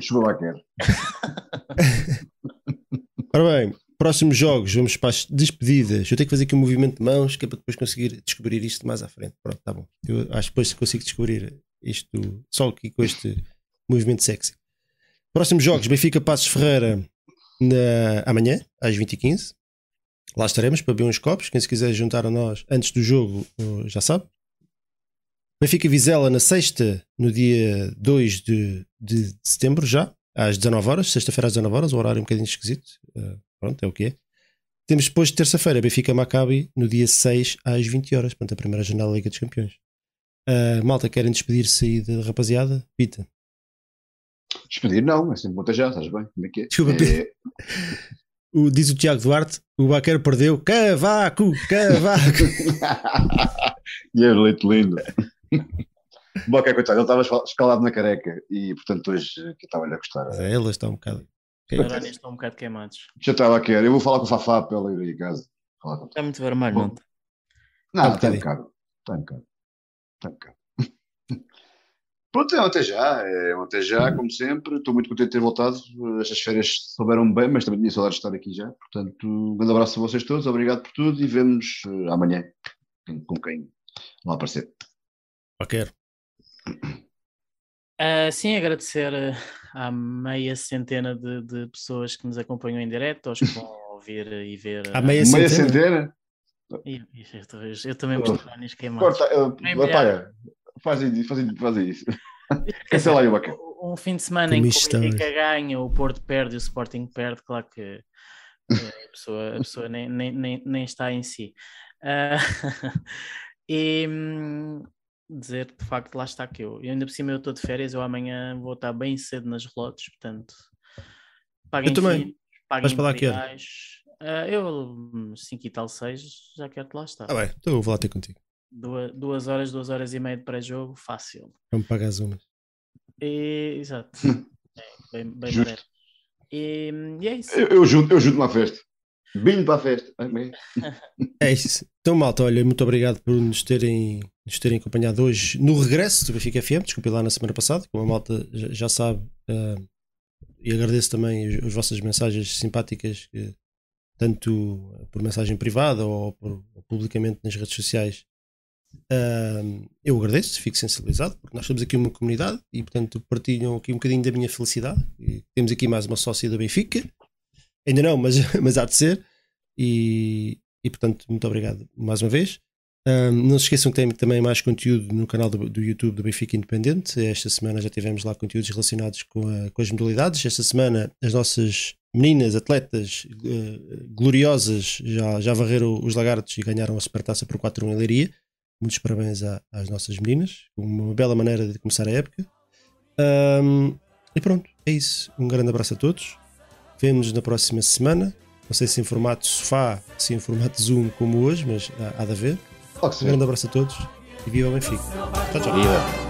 #chupa-baqueiro. Ora bem, próximos jogos, vamos para as despedidas. Eu tenho que fazer aqui um movimento de mãos que é para depois conseguir descobrir isto mais à frente. Pronto, tá bom. Eu acho que depois consigo descobrir isto só aqui com este movimento sexy. Próximos jogos, Benfica Passos Ferreira amanhã, às 20h15. Lá estaremos para beber uns copos. Quem se quiser juntar a nós antes do jogo já sabe. Benfica Vizela na sexta, no dia 2 de setembro já, às 19h, sexta-feira às 19h, o horário é um bocadinho esquisito. Pronto, é o que é. Temos depois de terça-feira, Benfica Maccabi, no dia 6 às 20h, portanto a primeira jornada da Liga dos Campeões. Malta, querem despedir-se aí da rapaziada? Pita. Despedir não, é sempre bom já, estás bem? Como é que é? Desculpa, diz o Tiago Duarte, o Baqueiro perdeu. Cavaco! E é leite lindo. O Baqueiro, coitado, ele estava escalado na careca e portanto hoje que estava-lhe a gostar. Ele está um bocado. Estão um bocado queimados. Já estava a querer. Eu vou falar com o Fafá para ele ir a casa. Está muito vermelho, bom. Não? Está um bocado. Está um bocado. Pronto, é até já, como sempre. Estou muito contente de ter voltado. Estas férias souberam bem, mas também tinha saudades de estar aqui já. Portanto, um grande abraço a vocês todos, obrigado por tudo e vemo-nos amanhã com quem lá aparecer. Baqueiro. Sim, agradecer à meia centena de pessoas que nos acompanham em direto, aos que vão ouvir e ver. À meia centena? Eu também vou estar nisso queimado. Apaga. Fazem isso. Cancela aí o Baqueiro. Um fim de semana em que o Benfica ganha, o Porto perde e o Sporting perde, claro que a pessoa nem está em si. E dizer, de facto, lá está que eu ainda por cima eu estou de férias, eu amanhã vou estar bem cedo nas relotes, portanto paguem. Eu também. Vais para lá que hora? Eu 5 e tal, 6, já quero-te lá estar. Ah bem, então eu vou lá ter contigo. 2 horas e meia de pré-jogo, fácil. Vamos pagar as umas. Exato. Bem breve. E é isso. Eu junto-me à festa. Bem para a festa. É isso. Então, malta, olha, muito obrigado por nos terem acompanhado hoje no regresso do Benfica FM. Desculpe lá na semana passada, como a malta já sabe, e agradeço também as vossas mensagens simpáticas que tanto por mensagem privada ou publicamente nas redes sociais, eu agradeço, fico sensibilizado, porque nós somos aqui uma comunidade e, portanto, partilham aqui um bocadinho da minha felicidade. E temos aqui mais uma sócia do Benfica, ainda não, mas há de ser. E portanto, muito obrigado mais uma vez. Não se esqueçam que tem também mais conteúdo no canal do YouTube do Benfica Independente. Esta semana já tivemos lá conteúdos relacionados com as modalidades. Esta semana as nossas meninas, atletas gloriosas, já varreram os lagartos e ganharam a supertaça por 4-1 em Leiria. Muitos parabéns às nossas meninas. Uma bela maneira de começar a época. E pronto, é isso. Um grande abraço a todos. Vemo-nos na próxima semana. Não sei se em formato sofá, se em formato Zoom como hoje, mas há de haver. Um grande abraço a todos e viva o Benfica. Tchau, tchau. Viva.